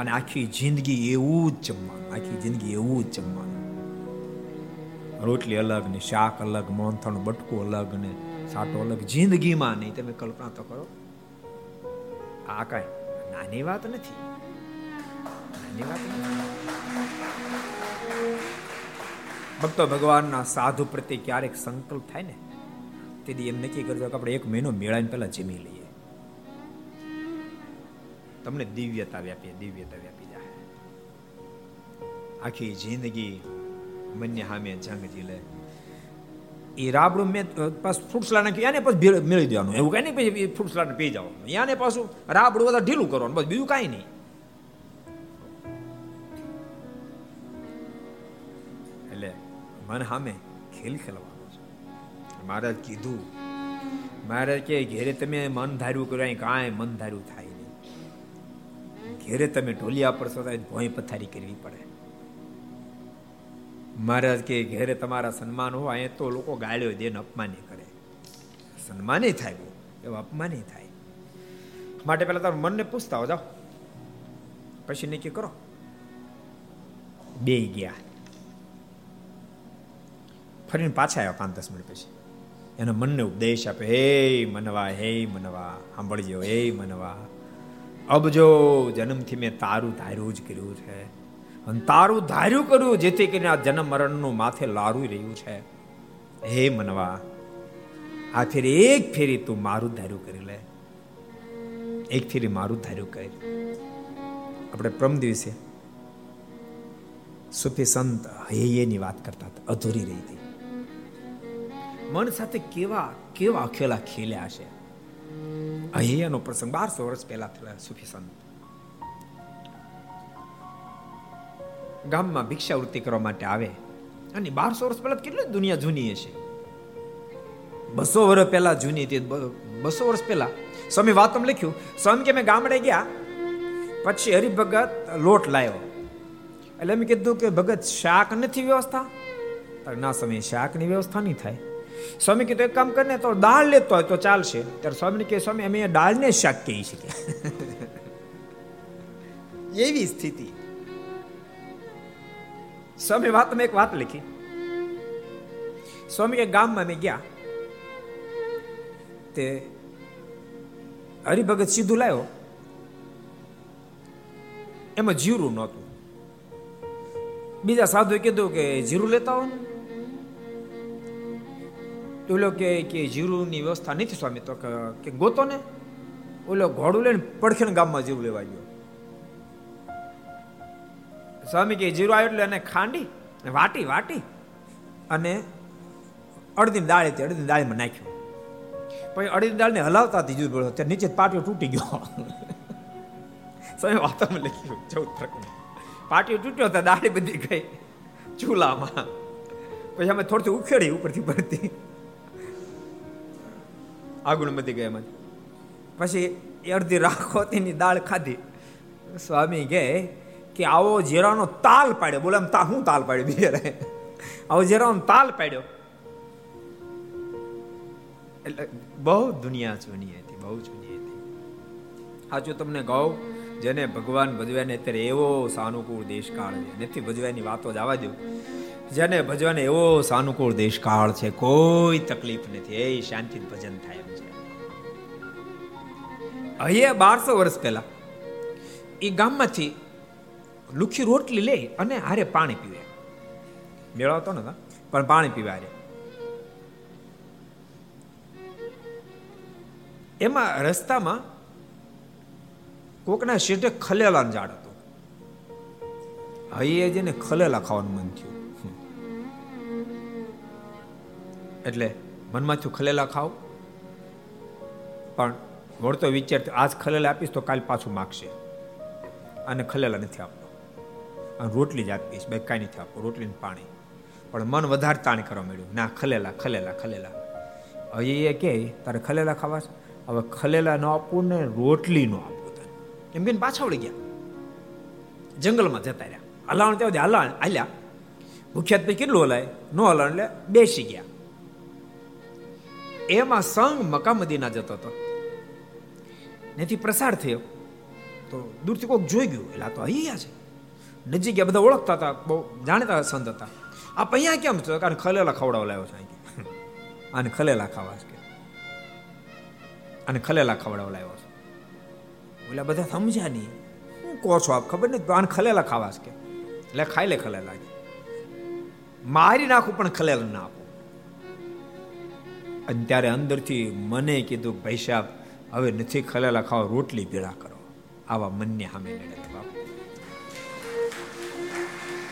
અને આખી જિંદગી એવું જ જમવાનું. રોટલી અલગ ને શાક અલગ, મોનથાણું બટકું અલગ ને સાટો અલગ, જિંદગીમાં નહીં. તમે કલ્પના તો કરો. આ કાંઈ નાની વાત નથી, નાની વાત નથી. ભક્તો ભગવાનના સાધુ પ્રત્યે ક્યારેક સંકલ્પ થાય ને તેથી એમ નક્કી કરજો કે આપણે 1 મહિનો મેળાને પહેલા જમી લઈએ. તમને દિવ્યતા વ્યાપી જાય. આખી જિંદગી મન્ય હામે જંગ જીલે. એ રાબડું મેં પાછું ફ્રૂટ સલાડ નાખ્યું, એને પાછું મેળવી દેવાનું. એવું કાંઈ નહીં પછી ફ્રૂટ સલાડ પી જાઓ, યાને પાછું રાબડું બધા ઢીલું કરવાનું, બસ બીજું કાંઈ નહીં. એટલે મન સામે ખેલ ખેલવાનું છે. મહારાજ કીધું, મહારાજ કે ઘેરે તમે મન ધાર્યું કર્યું, અહીં કાંઈ મન ધાર્યું થાય. ઘેરે તમે ઢોલિયા પડશો તો ભોંય પથારી કરવી પડે. મહારાજ કે ઘેરે તમારા સન્માન હોય, અહીંયા તો લોકો ગાળ્યો દે ને અપમાન કરે, સન્માન થાય એવું અપમાન થાય. માટે પહેલા તમે મનને પૂછતા હો જાઓ, પછી નક્કી કરો. બે ગયા, ફરીને પાછા આવ્યા 5-10 મિનિટ પછી. એના મનને ઉપદેશ આપે, હે મનવા સાંભળજો, હે મનવા અબજો જન્મથી મેં તારું ધાર્યું જ કર્યું છે અને તારું ધાર્યું કર્યું જેથી કરીને આ જન્મ મરણનું માથે લારું રહ્યું છે. હે મનવા આ ફેરી એક ફેરી તું મારું ધાર્યું કરી લે, એક ફેરી મારું ધાર્યું કર્યું. આપણે પ્રમ દિવસે સુફી સંત હૈયેની વાત કરતા હતા, અધૂરી રહી હતી. મન સાથે કેવા કેવા ખેલા ખેલ્યા છે. હૈયાનો પ્રસંગ 1200 વર્ષ પહેલા થયેલા. સુફી સંત ગામમાં ભિક્ષાવૃત્તિ કરવા માટે આવે અને 1200 વર્ષ પહેલા કેટલી દુનિયા જૂની હશે. 200 વર્ષ પહેલા જૂની હતી. 200 વર્ષ પહેલા સ્વામી વાતમ લખ્યું. સ્વામી કે અમે ગામડે ગયા પછી હરિભગત લોટ લાવ્યો એટલે અમે કીધું કે ભગત શાક નથી વ્યવસ્થા. ના સ્વામી, શાકની વ્યવસ્થા નહીં થાય. સ્વામી કીધું એક કામ કરીને તો દાળ લેતો હોય તો ચાલશે. ત્યારે સ્વામીને કહે સ્વામી અમે દાળને શાક કહી શકીએ એવી સ્થિતિ. સ્વામી વાતમાં એક વાત લખી. સ્વામી કે ગામમાં અમે ગયા તે હરિભગત સીધું લાવ્યો, એમાં જીરું નહોતું. બીજા સાધુએ કીધું કે જીરું લેતા હો ને. ઓલો કે જીરુંની વ્યવસ્થા નથી સ્વામી. તો કે ગોતો ને. ઓલો ઘોડું લઈને પડખેને ગામમાં જીરું લેવા ગયો. સ્વામી કે જીરું આવ્યું એટલે એને ખાંડી વાટી અને અડધી દાળમાં નાખ્યું. પછી અડધી દાળને હલાવતા હતી, નીચે પાટિયો તૂટી ગયો. સ્વામી વાતમાં લખ્યું 14 પ્રકરણ. પાટિયો તૂટ્યો તો દાળી બધી ગઈ ચૂલામાં. પછી અમે થોડું ઉખેડી ઉપરથી ભરતી આગળ બધી ગયા એમાં. પછી એ અડધી રાખોતીની દાળ ખાધી. સ્વામી કહે કે આવો જીરાનો તાલ પાડ્યો. બોલે આમ હું તાલ પાડ્યો બિચારે. આવો જીરાનો તાલ પાડ્યો. એટલે બહુ દુનિયા જૂની હતી, બહુ જૂની હતી. આ જો તમને કહું, જેને ભગવાન ભજવાને અત્યારે એવો સાનુકૂળ દેશકાળ છે. નથી ભજવાની વાતો જ આવવા દઉં. જેને ભજવાને એવો સાનુકૂળ દેશકાળ છે, કોઈ તકલીફ નથી, એ શાંતિ ભજન થાય એમ છે. અહીંયા 1200 વર્ષ પહેલા એ ગામમાંથી લુખી રોટલી લે અને હારે પાણી પીવે. મેળવતો નતા પણ પાણી પીવે હારે. એમાં રસ્તામાં કોકના શેઠે ખલેલાનું ઝાડ હતું. હૈયે જેને ખલેલા ખાવાનું મન થયું એટલે મનમાં થયું ખલેલા ખાવ, પણ વળતો વિચાર આજ ખલેલા આપીશ તો કાલ પાછું માગશે અને ખલેલા નથી આપતો, રોટલી જ આપીશ, બે કાંઈ નથી આપો, રોટલી ને પાણી. પણ મન વધારે તાણ કરવા મળ્યું. ના, ખલેલા. હવે એ કહે તારે ખલેલા ખાવા છે, હવે ખલેલા ન આપવું ને રોટલી ન આપવું તને એમ કહીને પાછા વળી ગયા. જંગલમાં જતા રહ્યા. હલાણ ત્યાં હલાણ હાલ્યા. ભૂખ્યાત પછી કેટલું હલાય, ન હલાણ એટલે બેસી ગયા. એમાં સંઘ મકામદીના જતો હતો, એથી પ્રસાર થયો તો દૂરથી કોઈક જોઈ ગયું. એટલે આ તો અહીંયા છે. નજીક ગયા, બધા ઓળખતા હતા, બહુ જાણતા સંત હતા. આપ અહીંયા કેમ છો? કારણ ખલેલા ખવડાવવા લાવ્યો છે. આને ખલેલા ખાવા છે, આને ખલેલા ખવડાવવા લાવ્યો છે. એટલે બધા સમજ્યા નહીં, શું કહો છો આપ, ખબર નહીં. આને ખલેલા ખાવા છે એટલે ખાઈ લે ખલેલા, મારી નાખું પણ ખલેલા ના આપો. અને ત્યારે અંદરથી મને કીધું ભાઈ સાહેબ હવે નથી ખલેલા ખાવા, રોટલી ભેળા કરો. આવા મનને સામે લડત બાપુ.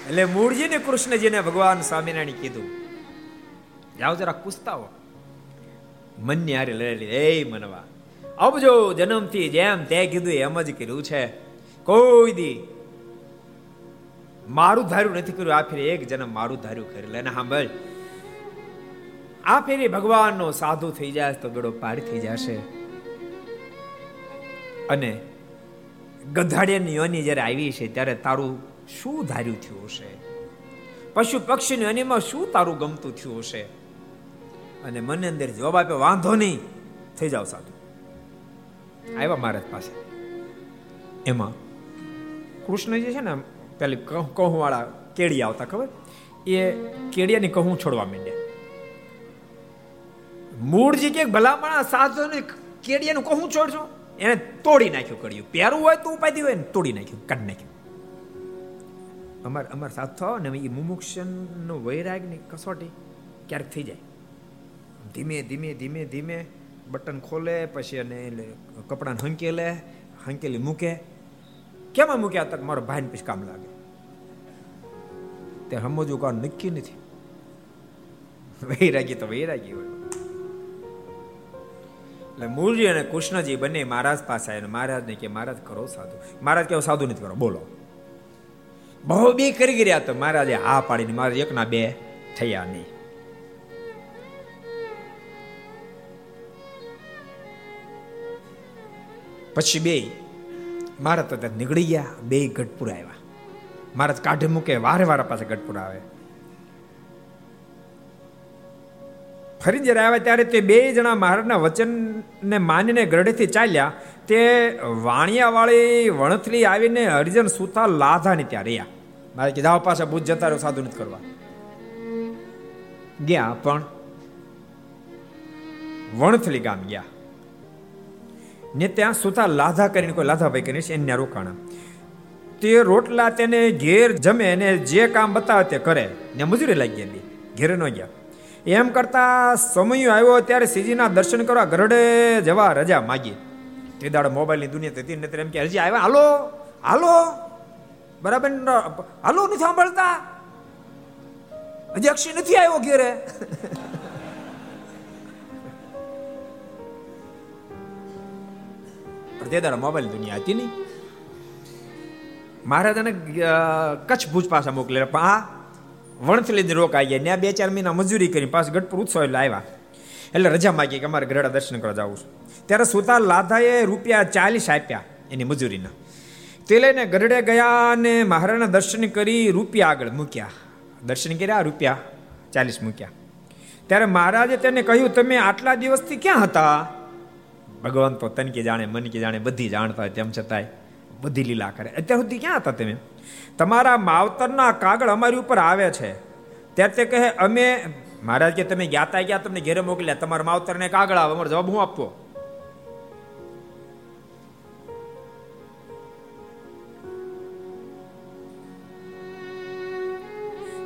એટલે મૂળજીને કૃષ્ણજીને ભગવાન સ્વામિનારાયણ કીધું જાઓ જરા કુસ્તાઓ મનની હારે લડેલી. એ મનવા આવજો, જન્મથી જેમ તે કીધું એમ જ કર્યું છે. કોઈ દી મારું ધાર્યું નથી કર્યું. આ ફેરી એક જન્મ મારું ધાર્યું કરેલ. અને સાંભળ, આ ફેરી ભગવાનનો સાધુ થઈ જાય તો ગળો પાર થઈ જશે. અને ગધાડિયાની યોની જ્યારે આવી છે ત્યારે તારું શું ધાર્યું થયું હશે, પશુ પક્ષીની અનિમાં શું તારું ગમતું થયું હશે. અને મને અંદર જવાબ આપ્યો વાંધો નહીં, થઈ જાવ સાધુ. આવ્યા મહારાજ પાસે. એમાં કૃષ્ણજી છે ને પેલી કહુંવાળા કેળી આવતા ખબર, એ કેળિયાની કહું છોડવા માંડ્યા. મૂળજી કે ભલામણા સાધુને કેળિયાનું કહું છોડશો? એને તોડી નાખ્યું કર્યું. પહેરું હોય તો ઉપાધી હોય ને તોડી નાખ્યું, કાઢી નાખ્યું. અમાર સાથો ને એ મુમુક્ષનો વૈરાગની કસોટી ક્યારેક થઈ જાય. ધીમે ધીમે બટન ખોલે પછી એને કપડાને હંકેલે, હંકેલી મૂકે, કેમાં મૂકે? આ તક મારો ભાઈને પછી કામ લાગે. તે સમજવું કામ નક્કી નથી. વૈરાગી તો વૈરાગી હોય. એટલે મુળજી અને કૃષ્ણજી બંને મહારાજ પાસે આવ્યા. મહારાજને કે મહારાજ કરો સાધુ. મહારાજ કેવો સાધુ નથી કરો, બોલો. બહુ બે કરી ગયા તો મહારાજે હા પાડીને મહારાજ એકના બે થયા નહીં. પછી બે મહારાજ તો નીકળી ગયા. બે ગઢપુર આવ્યા. મહારાજ કાઢે મૂકે, વારે વારા પાસે ગઢપુર આવે. ફરી જ્યારે આવ્યા ત્યારે તે બે જણા મહારાજના વચનને માનીને ગઢેથી ચાલ્યા. તે વાણિયાવાળી વણથલી આવીને હરિજન સુતા લાધાની ત્યાં રહ્યા. મારે કીધા પાછા ભૂત જતા રહ્યો, સાધુ નથી કરવા ગયા. પણ વણથલી ગામ ગયા ને ત્યાં સુતા લાધા કરીને, કોઈ લાધાભાઈ કરીને છે, એને રોકાણા. તે રોટલા તેને ઘેર જમે ને જે કામ બતાવે તે કરે ને મજૂરી લાગી ગયા. ઘેરે ન ગયા. એમ કરતા સમય આવ્યો ત્યારે શ્રીજીના દર્શન કરવા ગરડે જવા રજા માગી. તે દાડો મોબાઈલની દુનિયા હતી ને, એમ કે હજી આવ્યા, હાલો હાલો, બરાબર હાલો, નથી સાંભળતા, હજી અક્ષય નથી આવ્યો ઘેરે. તે દાડો મોબાઈલ દુનિયા હતી નહીં. મહારાજાને કચ્છ ભુજ પાસે મોકલેલા, પણ આ વણથલી રોકાઈ ગયા. ત્યાં 2-4 મહિના મજૂરી કરી પાછું ગઢપુર ઉત્સવ એટલે આવ્યા. એટલે રજા માગી કે અમારે ગઢડા દર્શન કરવા જવું છે. ત્યારે સુતા લાધાએ ₹40 આપ્યા એની મજૂરીના. તે લઈને ગઢડે ગયા અને મહારાજના દર્શન કરી રૂપિયા આગળ મૂક્યા. દર્શન કર્યા, ₹40 મૂક્યા. ત્યારે મહારાજે તેને કહ્યું, તમે આટલા દિવસથી ક્યાં હતા? ભગવાન તો તન કે જાણે, મન કે જાણે, બધી જાણતા હોય તેમ છતાંય બધી લીલા કરે. અત્યાર સુધી ક્યાં હતા તમે? તમારા માવતરના કાગળ અમારી ઉપર આવે છે. ત્યારે તે કહે, અમે મહારાજ કે તમે ગયા ગયા, તમને ઘેરે મોકલ્યા, તમારા માવતરને કાગળ આવે, અમારો જવાબ હું આપવો?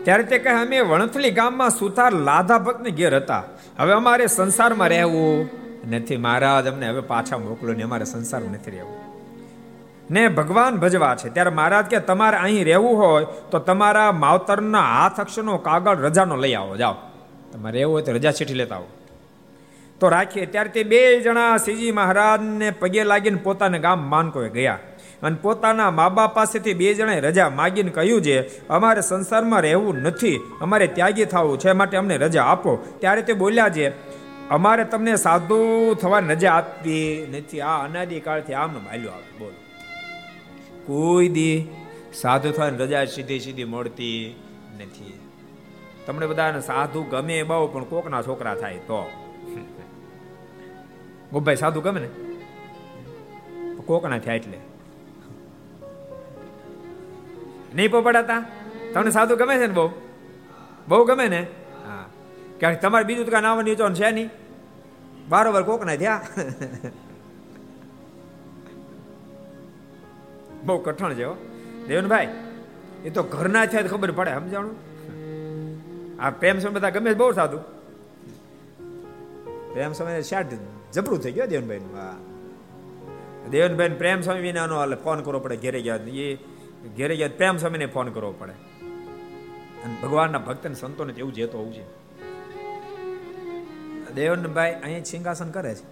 ત્યારે તે કહે, અમે વણથલી ગામમાં સુથાર લાધા ભક્તને ઘેર હતા. હવે અમારે સંસારમાં રહેવું નથી મહારાજ, અમને હવે પાછા મોકલો ને, અમારે સંસારમાં નથી રહેવું ને ભગવાન ભજવા છે. ત્યારે મહારાજ કે તમારે અહીં રહેવું હોય તો તમારા માવતરના હાથ અક્ષરનો કાગળ રજાનો લઈ આવો. જાઓ, તમારે રહેવું હોય તો રજા ચીઠી લેતા આવો તો રાખીએ. ત્યારે તે બે જણા શ્રીજી મહારાજને પગે લાગીને પોતાના ગામ માનકોએ ગયા અને પોતાના મા બાપ પાસેથી બે જણાએ રજા માગીને કહ્યું છે, અમારે સંસારમાં રહેવું નથી, અમારે ત્યાગી થવું છે, માટે અમને રજા આપો. ત્યારે તે બોલ્યા છે, અમારે તમને સાધુ થવાની રજા આપવી નથી. આ અનાદિકાળથી આમનો માલ્યો આવે. બોલો, કોઈ દી સાધુ થવાની રજા સીધી સીધી મળતી નથી. તમને બધાને સાધુ ગમે બહુ, પણ કોકના છોકરા થાય તો ગોભાઈ સાધુ ગમે ને, કોકના થાય એટલે નહીં પોપડાતા. તમને સાધુ ગમે છે ને? બહુ બહુ ગમે ને? હા, ક્યાંક તમારે બીજું તો કાંઈ નામ નીચો છે નહીં, બરોબર કોકના થયા. બહુ કઠણ છે દેવનભાઈ, એ તો ઘરના છે ખબર પડે, સમજાણું? આ પ્રેમ સમય બધા ગમે બહુ સાધુ, પ્રેમ સમય શાર્ટ જબરું થઈ ગયો દેવનભાઈ. દેવનભાઈ પ્રેમ સમય વિના નો હાલે, ફોન કરવો પડે. ઘેરે ગયા, એ ઘેરે ગયા પ્રેમ સમયને ફોન કરવો પડે. અને ભગવાનના ભક્ત ને સંતોને એવું જેતો હોવું છે. દેવનભાઈ અહીંયા સિંહાસન કરે છે,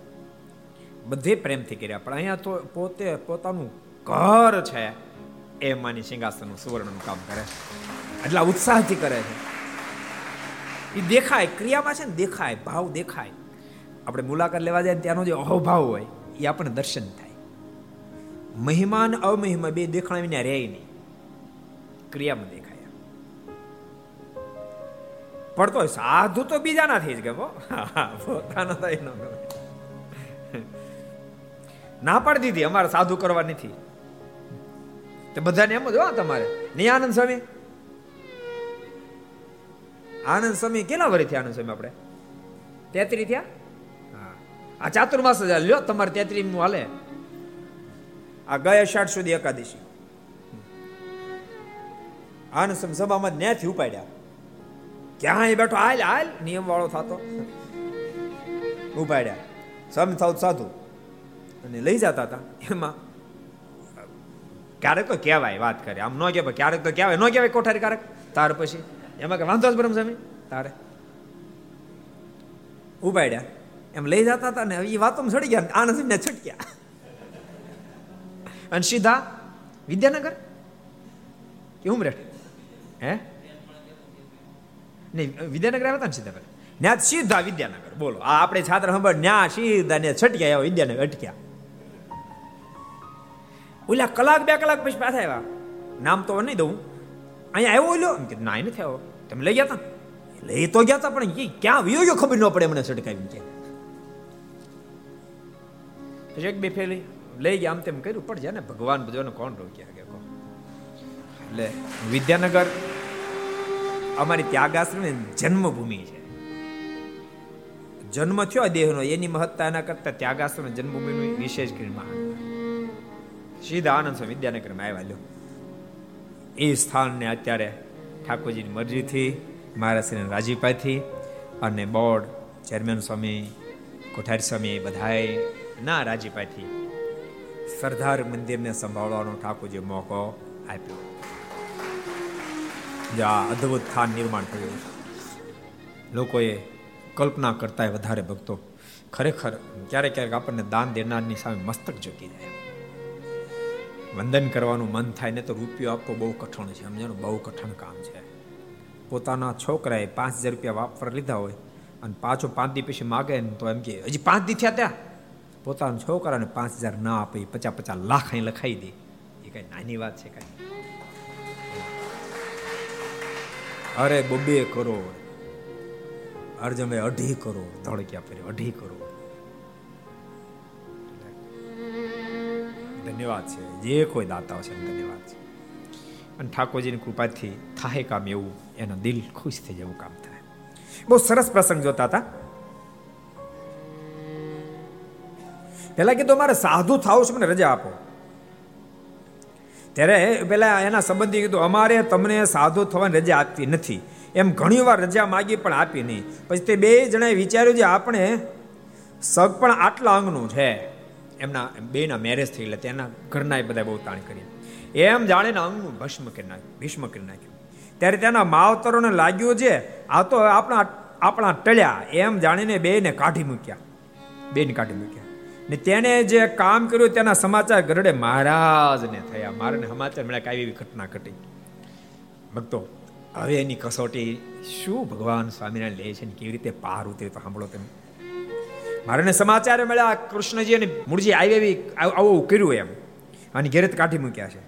બધે પ્રેમથી કર્યા, પણ અહીંયા તો પોતે પોતાનું ઘર છે એ માની સિંહાસન સુવર્ણનું કામ કરે, એટલા ઉત્સાહથી કરે છે. એ દેખાય ક્રિયામાં છે ને, દેખાય ભાવ દેખાય. આપણે મુલાકાત લેવા જાય ત્યાંનો જે અહોભાવ હોય એ આપણને દર્શન થાય. મહિમા અને અમહિમા બે દેખાણીને રહે નહીં, ક્રિયામાં દેખાય. પડતો હોય સાધુ તો બીજાનાથી જ ગમો, પોતાનો તો એનો ગમે. ના પાડી દીધી અમારે સાધુ કરવા નથી. બધાને એમ જ હો, તમારે નહીં. આનંદ સ્વામી કેટલા વર્ષ થયા? આનંદ સ્વામી આપણે 33 થયા. હા, આ ચાતુર્માસ જ લ્યો, તમારે 33મું હાલે. આ ગયા અષાઢ સુધી એકાદશી આનંદ સ્વામી સભામાં ન્યાથી ઉપાડ્યા. ક્યાંય બેઠો હાલ હાલ નિયમ વાળો થતો ઉપાડ્યા. સમ સાઉથ સાધુ અને લઈ જતા હતા. એમાં ક્યારેક તો કહેવાય વાત કરે, આમ ન કહેવાય, ક્યારેક તો કહેવાય, ન કહેવાય કોઠારી ક્યારેક. તાર પછી એમાં કે વાંધો જ બ્રહ્મ સ્વામી તારે ઉપાડ્યા એમ લઈ જતા હતા ને એ વાતોમાં છોડી ગયા. આનંદ સ્વામીને છૂટક્યા અને સીધા વિદ્યાનગર કે ઉમરેઠ હે નહીં, વિદ્યાનગર આવ્યા હતા ને સીધા પેલા ન્યા સીધા વિદ્યાનગર. બોલો આ આપણે છાત્ર સાંભળ ન્યા સીધા ને છટક્યા એવા વિદ્યાનગર અટક્યા. ઓલા કલાક બે કલાક પછી પાછા આવ્યા. નામ તો નહીં દઉં. અહીંયા આવ્યો ઓલ્યો એમ કે ના એ નથી આવ્યો. તમે લઈ ગયા હતા, લઈ તો ગયા હતા પણ એ ક્યાં વિયો ગયો ખબર ન પડે. એમને છટકાવી કે પછી એક બે ફેરી લઈ ગયા આમ તેમ કર્યું પણ જાય ને ભગવાન બધોને કોણ રોક્યા કે કોણ. એટલે વિદ્યાનગર અમારી ત્યાગાશ્રમની જન્મભૂમિ છે. જન્મ થયો દેહનો એની મહત્તા એના કરતા ત્યાગાશ્રમ જન્મભૂમિનું વિશેષ ગણમાં. સીધા આનંદ સ્વામી વિદ્યાનગરમાં આવ્યા. લ્યો એ સ્થાનને અત્યારે ઠાકોરજીની મરજીથી મહારાજશ્રીના રાજીપાથી અને બોર્ડ ચેરમેન સ્વામી કોઠારી સ્વામી બધાએ ના રાજીપાથી સરદાર મંદિરને સંભાળવાનો ઠાકોરજી મોકો આપ્યો. જ્યાં અદ્ભુત સ્થાન નિર્માણ થયું. લોકોએ કલ્પના કરતા વધારે ભક્તો ખરેખર ક્યારેક ક્યારેક આપણને દાન દેનારની સામે મસ્તક ઝૂકી જાય. વંદન કરવાનું મન થાય ને તો રૂપિયો આપવો બહુ કઠણ છે. સમજાણું, બહુ કઠણ કામ છે. પોતાના છોકરાએ 5000 રૂપિયા વાપર લીધા હોય અને પાછો 5 દી પછી માગે ને તો એમ કે હજી 5 દી થયા ત્યાં. પોતાના છોકરાને 5000 ના આપે, 50-50 લાખ અહીં લખાઈ દે, એ કઈ નાની વાત છે? કઈ અરે 2 કરોડ અર્જમે 2.5 કરોડ ધડક્યા ફેર્યો 2.5 કરોડ. ધન્યવાદ છે જે કોઈ દાતાઓ છે, ધન્યવાદ છે. અને ઠાકોરજીની કૃપાથી થાય કામ એવું, એનો દિલ ખુશ થઈ જવું કામ થાય. બહુ સરસ પ્રસંગ જોતા હતા. પેલા કીધું મારે સાધુ થાવ છું, મને રજા આપો. ત્યારે પેલા એના સંબંધી કીધું અમારે તમને સાધુ થવાની રજા આપતી નથી. એમ ઘણી વાર રજા માગી પણ આપી નહીં. પછી તે બે જણાએ વિચાર્યું છે આપણે સગ પણ આટલા અંગનું છે. એમના બેના મેરેજ થઈ ગયા, તેના ઘરના એ બધા બહુ તાણ કરી. એમ જાણીને અંગનું ભસ્મ કરી નાખ્યું, ભીષ્મ કરી નાખ્યું. ત્યારે તેના માવતરોને લાગ્યું છે આ તો આપણા ટળ્યા. એમ જાણીને બેને કાઢી મૂક્યા, બેને કાઢી મૂક્યા. ને તેણે જે કામ કર્યું તેના સમાચાર ગરડે મહારાજને થયા. મારાને સમાચાર મળ્યા કે આવી એવી ઘટના ઘટી. ભક્તો હવે એની કસોટી શું ભગવાન સ્વામિનારાયણ લે છે ને કેવી રીતે પાર ઉતરી, તો સાંભળો તમે. મારાને સમાચાર મળ્યા કૃષ્ણજી અને મૂળજી આવી એવી આવું કર્યું એમ, અને ઘેરે કાઢી મૂક્યા છે.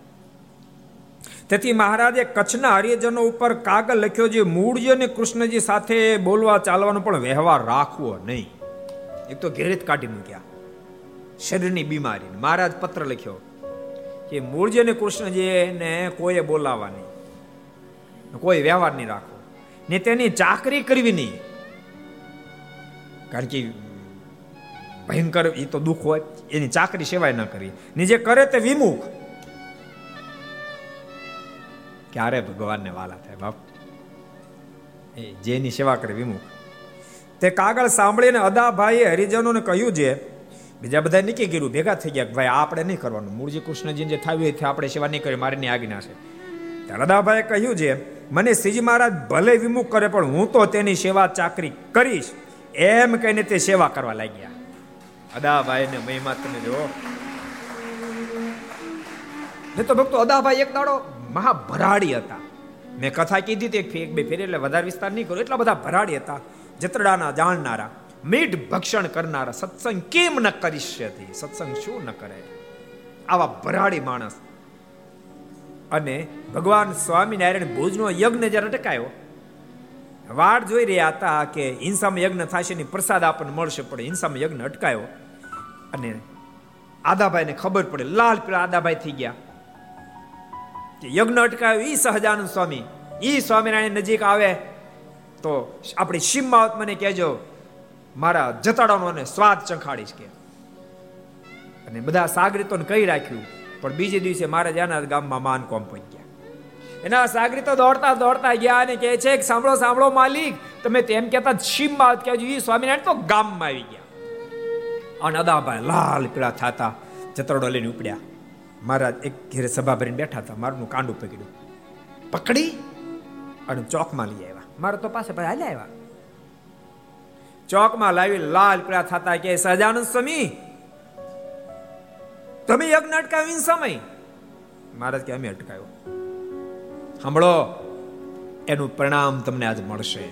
તેથી મહારાજે કચ્છના હરિજનો ઉપર કાગળ લખ્યો જે મૂળજી અને કૃષ્ણજી સાથે બોલવા ચાલવાનો પણ વ્યવહાર રાખવો નહીં. એક તો ઘેરે કાઢી મૂક્યા શરીરની બીમારી. મહારાજ પત્ર લખ્યો કે મૂળજી અને કૃષ્ણજીને કોઈએ બોલાવવા નહીં, કોઈ વ્યવહાર નહીં રાખવો, ને તેની ચાકરી કરવી નહીં. કારણ કે ભયંકર એ તો દુઃખ હોય, એની ચાકરી સેવાય ન કરી, ને જે કરે તે વિમુખ. ક્યારે ભગવાનને વાલા થાય બાપ, એ જેની સેવા કરે વિમુખ. તે કાગળ સાંભળીને અદાભાઈએ હરિજનોને કહ્યું છે, બીજા બધા નીકળી ગયું, ભેગા થઈ ગયા, ભાઈ આપણે નહીં કરવાનું, મૂળજી કૃષ્ણજીને જે થયું એ આપણે સેવા નહીં કરી, મારે ની આજ્ઞા છે. દાદાભાઈએ કહ્યું છે મને શ્રીજી મહારાજ ભલે વિમુખ કરે પણ હું તો તેની સેવા ચાકરી કરીશ. એમ કહીને તે સેવા કરવા લાગ્યા. અદાભાઈ ને મહિમા તમે જુઓ. એ તો ભક્તો અદાભાઈ એક દાડો મહાભરાડી હતા. મેં કથા કીધી તે એક બે ફેરી, એટલે વધારે વિસ્તાર નહીં કર્યો. એટલા બધા ભરાડી હતા, જતડાના જાણનારા, મીઠ ભક્ષણ કરનારા. સત્સંગ કેમ ન કરી શકે, સત્સંગ શું ન કરે આવા ભરાડી માણસ. અને ભગવાન સ્વામિનારાયણ ભુજનો યજ્ઞ જ્યારે અટકાયો, વાડ જોઈ રહ્યા હતા કે હિંસામાં યજ્ઞ થશે ને પ્રસાદ આપણને મળશે, પણ હિંસામાં યજ્ઞ અટકાયો. અને આદાભાઈને ખબર પડે, લાલ પીળા આદાભાઈ થઈ ગયા કે યજ્ઞ અટકાયો. ઈ સહજાનંદ સ્વામી, ઈ સ્વામિનારાયણ નજીક આવે તો આપણી સીમમાં મને કહેજો, મારા જતાડાનો સ્વાદ ચખાડીશ કે. અને બધા સાગરીતોને કહી રાખ્યું, પણ બીજે દિવસે મારા જાના ગામમાં માનકોમ પહોંચી ગયા. એના સાગરીતો દોડતા દોડતા ગયા અને કહે છે કે સાંભળો સાંભળો માલિક, તમે તેમ કહેતા શીમમાં કહેજો, એ સ્વામિનારાયણ તો ગામમાં આવી ગયા. અને અદાભાઈ લાલ પીળા થતા જતરડો લઈને ઉપડ્યા. મહારાજ એક ઘેરે સભા ભરીને બેઠા હતા. મારનું કાંડું પકડ્યું, પકડી અને ચોકમાં લઈ આવ્યા. મારા તો પાસે ભાઈ હાલ્યા આવ્યા. ચોકમાં લાવી લાલ પીળા થતા કે સહજાનંદ સ્વામી, તમે યજ્ઞ અટકાવી સમય? મહારાજ કે અમે અટકાવ્યો. સાંભળો, એનું પરિણામ તમને આજ મળશે.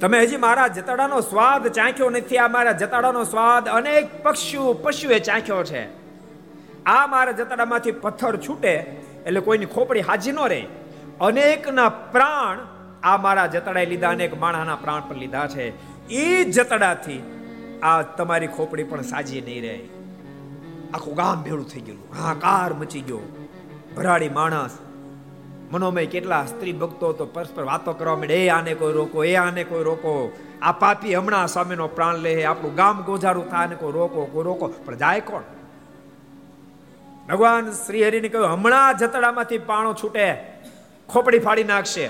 તમે હજી મારા જતાડાનો સ્વાદ ચાખ્યો નથી. આ મારા જતાડાનો સ્વાદ અનેક પશુએ ચાખ્યો છે. આ મારા જતાડામાંથી પથ્થર છૂટે એટલે કોઈની ખોપડી હાજી ન રહે. અનેકના પ્રાણ આ મારા જતાડાએ લીધા, અનેક માણસના પ્રાણ પણ લીધા છે. એ જતાડાથી આ તમારી ખોપડી પણ સાજી નહીં રહે. આખું ગામ ભેળું થઈ ગયેલું, હાહાકાર મચી ગયો. ભરાડી માણસ, મનોમય કેટલા સ્ત્રી ભક્તો તો પરસ્પર વાતો કરવા માંડે, એ આને કોઈ રોકો, એ આને કોઈ રોકો, આ પાપી હમણાં સ્વામીનો પ્રાણ લે, આપણું ગામ ગોઝારું થાય, આને કોઈ રોકો, કોઈ રોકો. પણ જાય કોણ? ભગવાન શ્રી હરિને કહ્યું, હમણાં જતડામાંથી પાણો છૂટે, ખોપડી ફાડી નાખશે.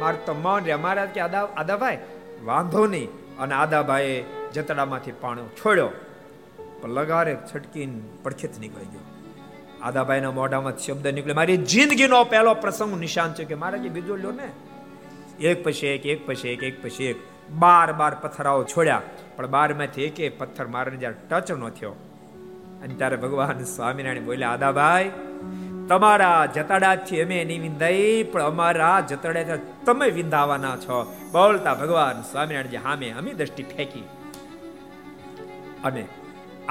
મારું તો મન રે. મહારાજ કે આદાભાઈ વાંધો નહીં. અને આદાભાઈએ જતડામાંથી પાણો છોડ્યો, પણ લગારે છટકીને પડખેથી નીકળી ગયો. આદાભાઈના મોઢામાં શબ્દ નીકળે, મારી જિંદગીનો પહેલો પ્રસંગ નિશાન છે કે મારા જે બીજો લ્યો ને, એક પછી એક 12 પથ્થરાઓ છોડ્યા, પણ 12માંથી એકે પથ્થર મારને જ્યારે ટચ ન થયો. અને ત્યારે ભગવાન સ્વામિનારાયણ બોલ્યા, આદાભાઈ તમારા જતાડાથી અમે નહીં વિંધાઈ, પણ અમારા જતાડા તમે વિંધાવાના છો. બોલતા ભગવાન સ્વામિનારાયણ હામે અમે દ્રષ્ટિ ફેંકી અને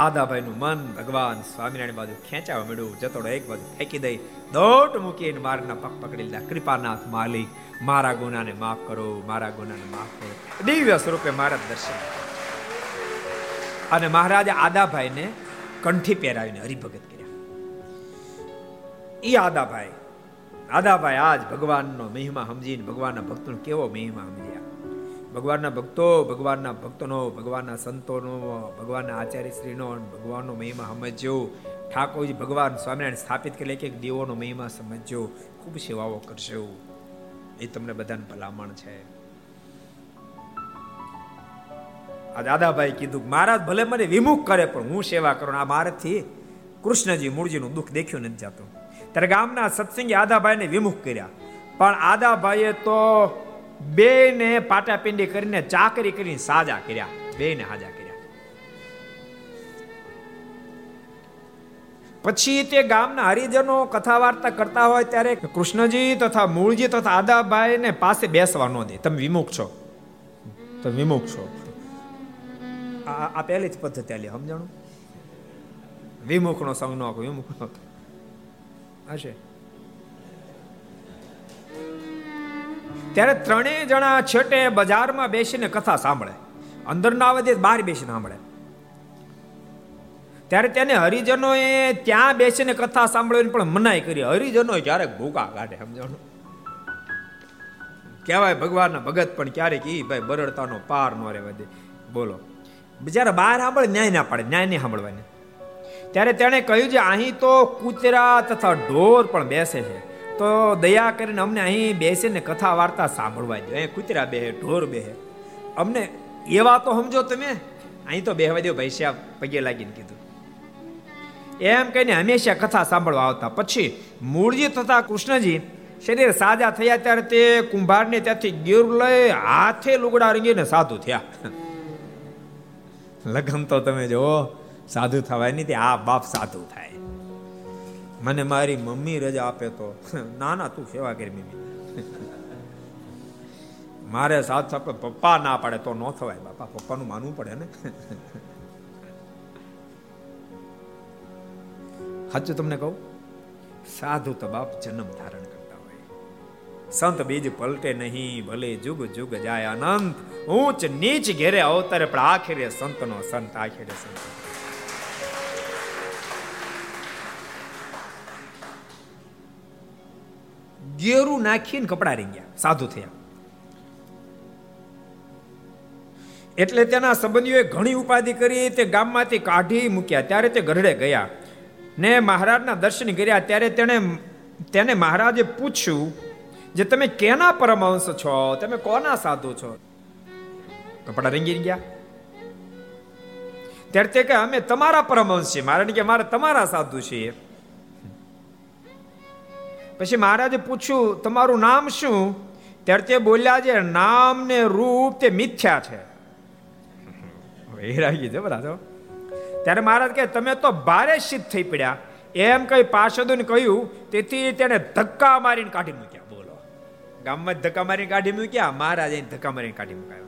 આદાભાઈનું મન ભગવાન સ્વામિનારાયણ બાજુ ખેંચાવા મળ્યું. જતોડો એક બાજુ ફેંકી દઈ, દોટ મૂકીને મારના પગ પકડી લીધા. કૃપાનાથ માલિક, મારા ગુનાને માફ કરો, મારા ગુનાને માફ કરો. દિવ્ય સ્વરૂપે મારા દર્શન. અને મહારાજે આદાભાઈને કંઠી પહેરાવીને હરિભગત કર્યા. એ આદાભાઈ આજ ભગવાનનો મહિમા સમજીને ભગવાનના ભક્તોનો કેવો મહિમા સમજ્યા. ભગવાનના ભક્તો, ભગવાનના ભક્તોનો, ભગવાનના સંતોનો, ભગવાનના આચાર્યશ્રીનો ભગવાનનો મહિમા સમજ્યો. ઠાકોરજી ભગવાન સ્વામિનારાયણ સ્થાપિત કરે કે દેવોનો મહિમા સમજ્યો. ખૂબ સેવાઓ કરશો, એ તમને બધાને ભલામણ છે. આ દાદાભાઈ કીધું, મહારાજ ભલે મને વિમુખ કરે પણ હું સેવા કરું. આ મારાથી કૃષ્ણજી મૂળજીનું દુઃખ દેખ્યું નથી જાતું. ત્યારે ગામના સત્સંગે આદાભાઈને વિમુખ કર્યા, પણ આદાભાઈએ તો બેને પાટાપિંડી કરીને ચાકરી કરીને સાજા કર્યા. બેને હાજા કર્યા. પછી તે ગામના હરિજનો કથા વાર્તા કરતા હોય ત્યારે કૃષ્ણજી તથા મૂળજી તથા આદાભાઈને પાસે બેસવા ન દે. તમે વિમુખ છો, તમે વિમુખ છો. આ પહેલી જ પદ્ધતિ આલી, સમજાણું? વિમુખનો સંગ ન કરો, વિમુખનો હશે. ત્યારે ત્રણેય જણા છેટે બજારમાં બેસીને કથા સાંભળે. અંદર ના આવે બહાર બેસીને સાંભળે. ત્યારે તેને હરિજનોએ ત્યાં બેસીને કથા સાંભળવાની પણ મનાઈ કરી. હરિજનો ક્યારેક ભૂકા કાઢે, સમજાણું? કહેવાય ભગવાનના ભગત પણ ક્યારેક ઈ ભાઈ બરડતાનો પાર ન રહેવા દે. બોલો, બિચારા બહાર સાંભળે, ન્યાય ના પાડે, ન્યાય નહીં સાંભળવાની. ત્યારે તેણે કહ્યું છે, અહીં તો કૂતરા તથા ઢોર પણ બેસે છે, તો દયા કરીને અમને અહીં બેસીને કથા વાર્તા સાંભળવા દો. અહીં કૂતરા બેહે, ઢોર બેહે, અમને એવા તો સમજો તમે, અહીં તો બેહવા દો. ભૈસ્યા પગે લાગીને કીધું. એમ કહીને હંમેશા કથા સાંભળવા આવતા. પછી મૂળજી તથા કૃષ્ણજી શરીર સાજા થયા ત્યારે તે કુંભારને ત્યાંથી ગીર લઈ હાથે લુગડા રંગીને સાધુ થયા. લગન તો તમે જોવો, સાધુ થવાય નહીં તે આ બાપ સાધુ થાય. મને મારી મમ્મી રજા આપે તો ના તું સેવા કરી મમ્મી, મારે સાથ આપે. પપ્પા ના પાડે તો ન થવાય બાપા, પપ્પાનું માનવું પડે ને. સાચું તમને કહું, સાધુ તો બાપ જન્મ ધારણ કરતા હોય. સંત બીજ પલટે નહીં, ભલે જુગ જુગ જાય અનંત. ઊંચ નીચ ઘેરે અવતરે, પણ આખરે સંતનો સંત, આખરે સંત. ગેરું નાખીને કપડા રીંગ્યા, સાધુ થયા. એટલે તેના સંબંધીઓએ ઘણી ઉપાધિ કરી, તે ગામમાંથી કાઢી મૂક્યા. ત્યારે તે ગઢડે ગયા ને મહારાજના દર્શન કર્યા. ત્યારે તેને મહારાજે પૂછ્યું, જે તમે કેના પરમહંસ છો, તમે કોના સાધુ છો? કપડા રીંગી ગયા. ત્યારે તે કહે અમે તમારા પરમહંસ છીએ, મારે કે મારે તમારા સાધુ છીએ. પછી મહારાજે પૂછ્યું તમારું નામ શું? ત્યારે તે બોલ્યા છે નામ ને રૂપ તે મિથ્યા છે. ત્યારે મહારાજ કહે તમે તો ભારે સિદ્ધ થઈ પડ્યા એમ કહી પાર્ષદોને કહ્યું, તેથી તેને ધક્કા મારીને કાઢી મૂક્યા. બોલો, ગામમાં ધક્કા મારીને કાઢી મૂક્યા, મહારાજે ધક્કા મારીને કાઢી મૂક્યા.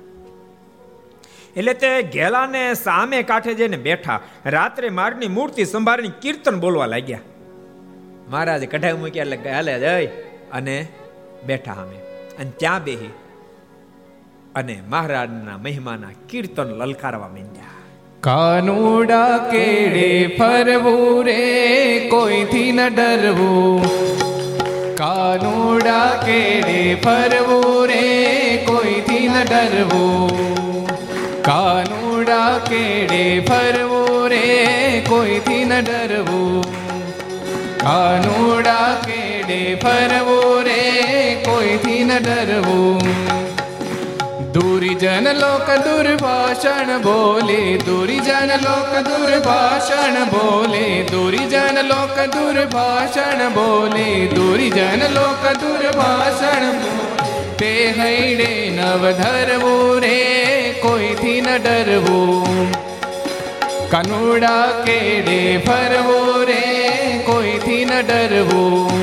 એટલે તે ઘેલાને સામે કાંઠે જઈને બેઠા, રાત્રે મારની મૂર્તિ સંભાળીને કીર્તન બોલવા લાગ્યા. મહારાજે કઢાઈ મૂક્યા એટલે ઘેલે જઈ અને બેઠા અમે, અને ત્યાં બેહી અને મહારાજના મહિમાના કીર્તન લલકારવા માંડ્યા. કાનુડા કેડે ફરવું રે કોઈથી ન ડરવું, કાનુડા કેડે ફરવું રે કોઈથી ન ડરવું, કાનુડા કેડે ફરવું રે કોઈથી ન ડરવું, કાનુડા કેડે ફરવું રે કોઈથી ન ડરવું. દુર્જન લોક દુર્ભાષણ બોલે, દુર્જન લોક દુર્ભાષણ બોલે, દુર્જન લોક દુર્ભાષણ બોલે, દુર્જન લોક દુર્ભાષણ બોલે. તે હૈડે નવ ધરવું રે કોઈથી ન ડરવું, કાનુડા કેડે ફરવું રે કોઈથી ન ડરવું.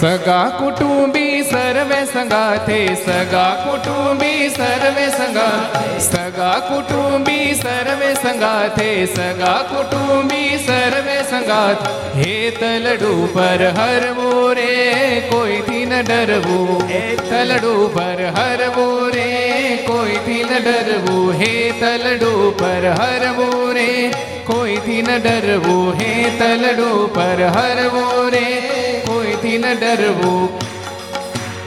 સગા કુટુંબી સર્વે સંગાથે, સગા કુટુંબી સર્વે સંગાથે, સગા કુટુંબી સર્વે સંગાથે, સગા કુટુંબી સર્વે સંગાથ. હે તલડું પર હરવું રે કોઈથી ન ડરવું, હે તલડું પર હરવું રે કોઈથી ન ડરવું, હે તલડું પર હરવું રે કોઈથી ન ડરવું, હે તલડું પર હરવું રે કોઈથી ન ડરવું.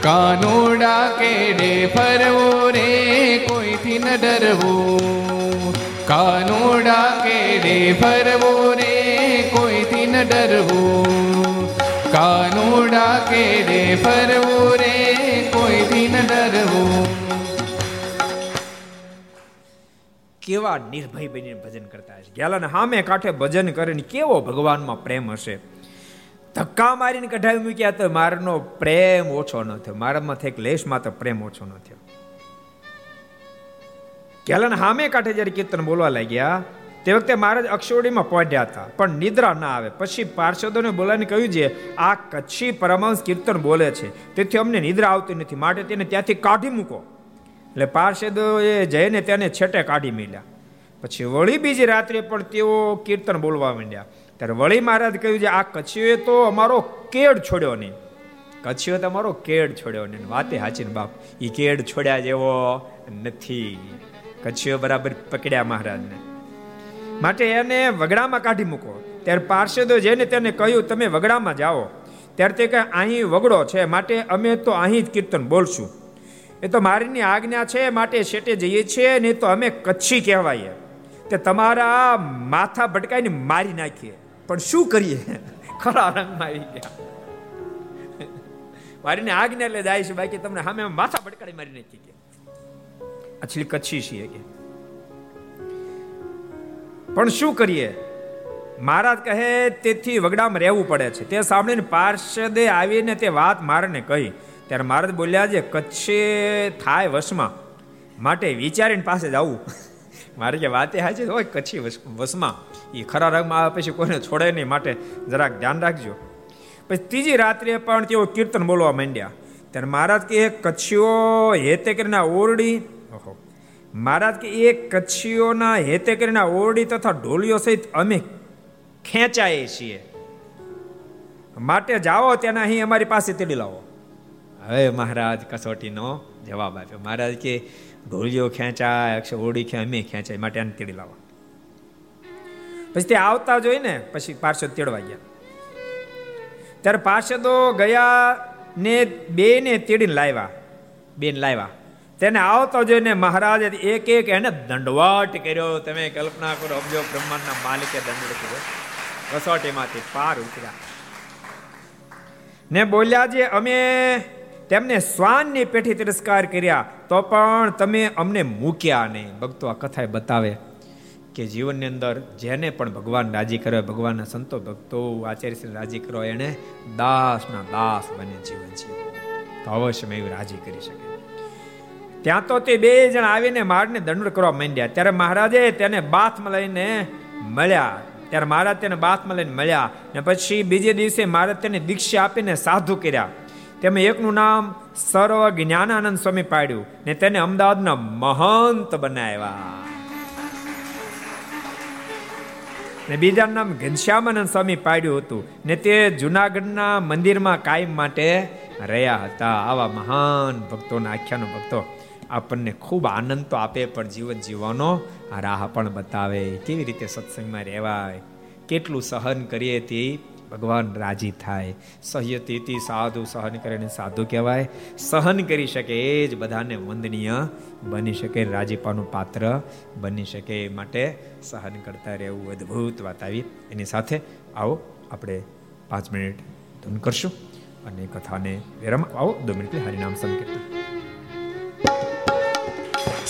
કાનુડા કેડે ફરવું રે કોઈથી ન ડરવું, કાનુડા કેડે ફરવું રે કોઈથી ન ડરવું, કાનુડા કેડે ફરવું રે કોઈથી ન ડરવું. કેવા નિર્ભય બનીને ભજન કરતા હશે, ગયાલાને સામે કાંઠે ભજન કરીને કેવો ભગવાનમાં પ્રેમ હશે. ધક્કા મારીને કઢાવી મૂક્યા તો મારનો પ્રેમ ઓછો ન થયો, મારામાં એક લેશમાં તો પ્રેમ ઓછો ન થયો. કેલન હામે કાંઠે જ્યારે કીર્તન બોલવા લાગ્યા તે વખતે મહારાજ અક્ષોડીમાં પહોંચ્યા હતા, પણ નિદ્રા ના આવે. પછી પાર્ષદોને બોલાવીને કહ્યું છે આ કચ્છી પરમહંસ કીર્તન બોલે છે, તેથી અમને નિદ્રા આવતી નથી, માટે તેને ત્યાંથી કાઢી મૂકો. એટલે પાર્ષદોએ જઈને તેને છેટે કાઢી મીડ્યા. પછી વળી બીજી રાત્રે પણ તેઓ કીર્તન બોલવા માંડ્યા. ત્યારે વળી મહારાજ કહ્યું છે આ કચ્છીઓએ તો અમારો કેડ છોડ્યો નહીં, કચ્છીઓ તો અમારો કેડ છોડ્યો નહીં. વાતે હાચીને બાપ, એ કેડ છોડ્યા જેવો નથી. કચ્છીઓ બરાબર પકડ્યા મહારાજને, માટે એને વગડામાં કાઢી મૂકો. ત્યારે પાર્ષદો જઈને તેને કહ્યું તમે વગડામાં જાઓ. ત્યારે તે કહે અહીં વગડો છે, માટે અમે તો અહીં જ કીર્તન બોલશું, એ તો મારીની આજ્ઞા છે, માટે શેટે જઈએ છીએ, નહીં તો અમે કચ્છી કહેવાય તે તમારા માથા ભટકાઈને મારી નાખીએ, પણ શું કરીએ, ખરા રંગમાં આવી ગયા, મારીને આજ્ઞા લે જાય છે, બાકી તમને સામે માથા ભટકાઈ મારી નાખી ગયા, આછલી કચ્છી છીએ કે પણ શું કરીએ. મહારાજ કહે તેથી વગડામાં રહેવું પડે છે. તે સાંભળીને પાર્ષદે આવીને તે વાત મારને કહી. ત્યારે મહારાજ બોલ્યા છે કચ્છે થાય વશમાં, માટે વિચારીને પાસે જવું. મારે કે વાતે હાચી હોય, કચ્છી વસમાં એ ખરા રંગમાં આવે પછી કોઈને છોડે નહીં, માટે જરાક ધ્યાન રાખજો. પછી ત્રીજી રાત્રે પણ તેઓ કીર્તન બોલવા માંડ્યા. ત્યારે મહારાજ કે કચ્છીઓ હેતે કરીને ઓરડી, ઓહો, મહારાજ કે એ કચ્છીઓના હેતે કરીને ઓરડી તથા ઢોલિયો સહિત અમે ખેંચાઈએ છીએ, માટે જાઓ તેને અહીં અમારી પાસે તેડી લાવો. હવે મહારાજ કસોટીનો જવાબ આપ્યો. મહારાજ કે ઢોલિયો ખેંચાય, ઓડી અમે ખેંચાય, માટે આને તેડી લાવવા. પછી તે આવતા જોઈને પછી પાર્ષદ તેડવા ગયા. ત્યારે પાર્ષદો ગયા ને બેને તેડીને લાવ્યા, બેન લાવ્યા. તેને આવતા જોઈને મહારાજે એક એક એને દંડવાટ કર્યો. તમે કલ્પના કરો, અબજો બ્રહ્માંડના માલિકે દંડ કર્યો. કસોટીમાંથી પાર ઉતર્યા ને બોલ્યા જે અમે તેમને શ્વાનની પેઠી તિરસ્કાર કર્યા, તો પણ તમે અમને મૂક્યા નહીં. ભક્તો, આ કથા બતાવે કે જીવનની અંદર જેને પણ ભગવાન રાજી કરે, ભગવાનના સંતો ભક્તો આચાર્યશ્રીને રાજી કરો, એને દાસના દાસ બને જીવન છે, તો અવશ્ય એવું રાજી કરી શકે. ત્યાં તો તે બે જણ આવીને માળને દંડ કરવા માંડ્યા, ત્યારે મહારાજે તેને બાથમાં લઈને મળ્યા. ત્યારે મહારાજ તેને બાથમાં લઈને મળ્યા ને પછી બીજે દિવસે મહારાજ તેને દીક્ષા આપીને સાધુ કર્યા. તેમાં એકનું નામ સર્વ જ્ઞાનાનંદ સ્વામી પાડ્યું ને તેને અમદાવાદના મહંત બનાવ્યા. ને બીજાનું નામ ઘનશ્યામાનંદ સ્વામી પાડ્યું હતું ને તે જુનાગઢના મંદિરમાં કાયમ માટે રહ્યા હતા. આવા મહાન ભક્તોના આખ્યાનો ભક્તો આપણને ખૂબ આનંદ તો આપે, પણ જીવન જીવવાનો રાહ પણ બતાવે, કેવી રીતે સત્સંગમાં રહેવાય, કેટલું સહન કરીએ તે ભગવાન રાજી થાય. સહ્યતિથી સાધુ, સહન કરીને સાધુ કહેવાય. સહન કરી શકે એ જ બધાને વંદનીય બની શકે, રાજીપાનું પાત્ર બની શકે. એ માટે સહન કરતા રહેવું. અદ્ભુત વાત આવી. એની સાથે આવો આપણે 5 મિનિટ ધૂન કરશું અને કથાને વિરામ. આવો 2 મિનિટ હરિનામ સંકીર્તન.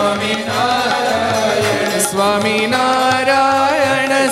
Swami Narayan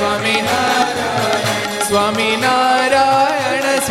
Swami Narayan Swami Narayan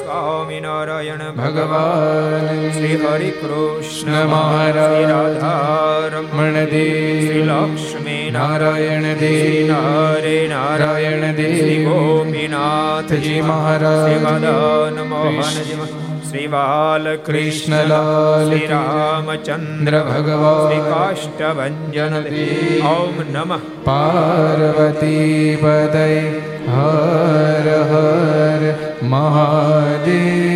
Swami Narayan Bhagavan, Sri Hari Krishna Maharaj, Sri Radha Ramana Dev, Sri Lakshmi Narayan Dev, Sri Hare Narayan Dev, Sri Gopinath Ji Maharaj, Sri Madan Mohan Ji Maharaj, Sri Balakrishna Lal, Sri Ramachandra Bhagavan, Sri Kashtavanjana Dev, Om Namah Parvati Padai, Har Har Mahadev.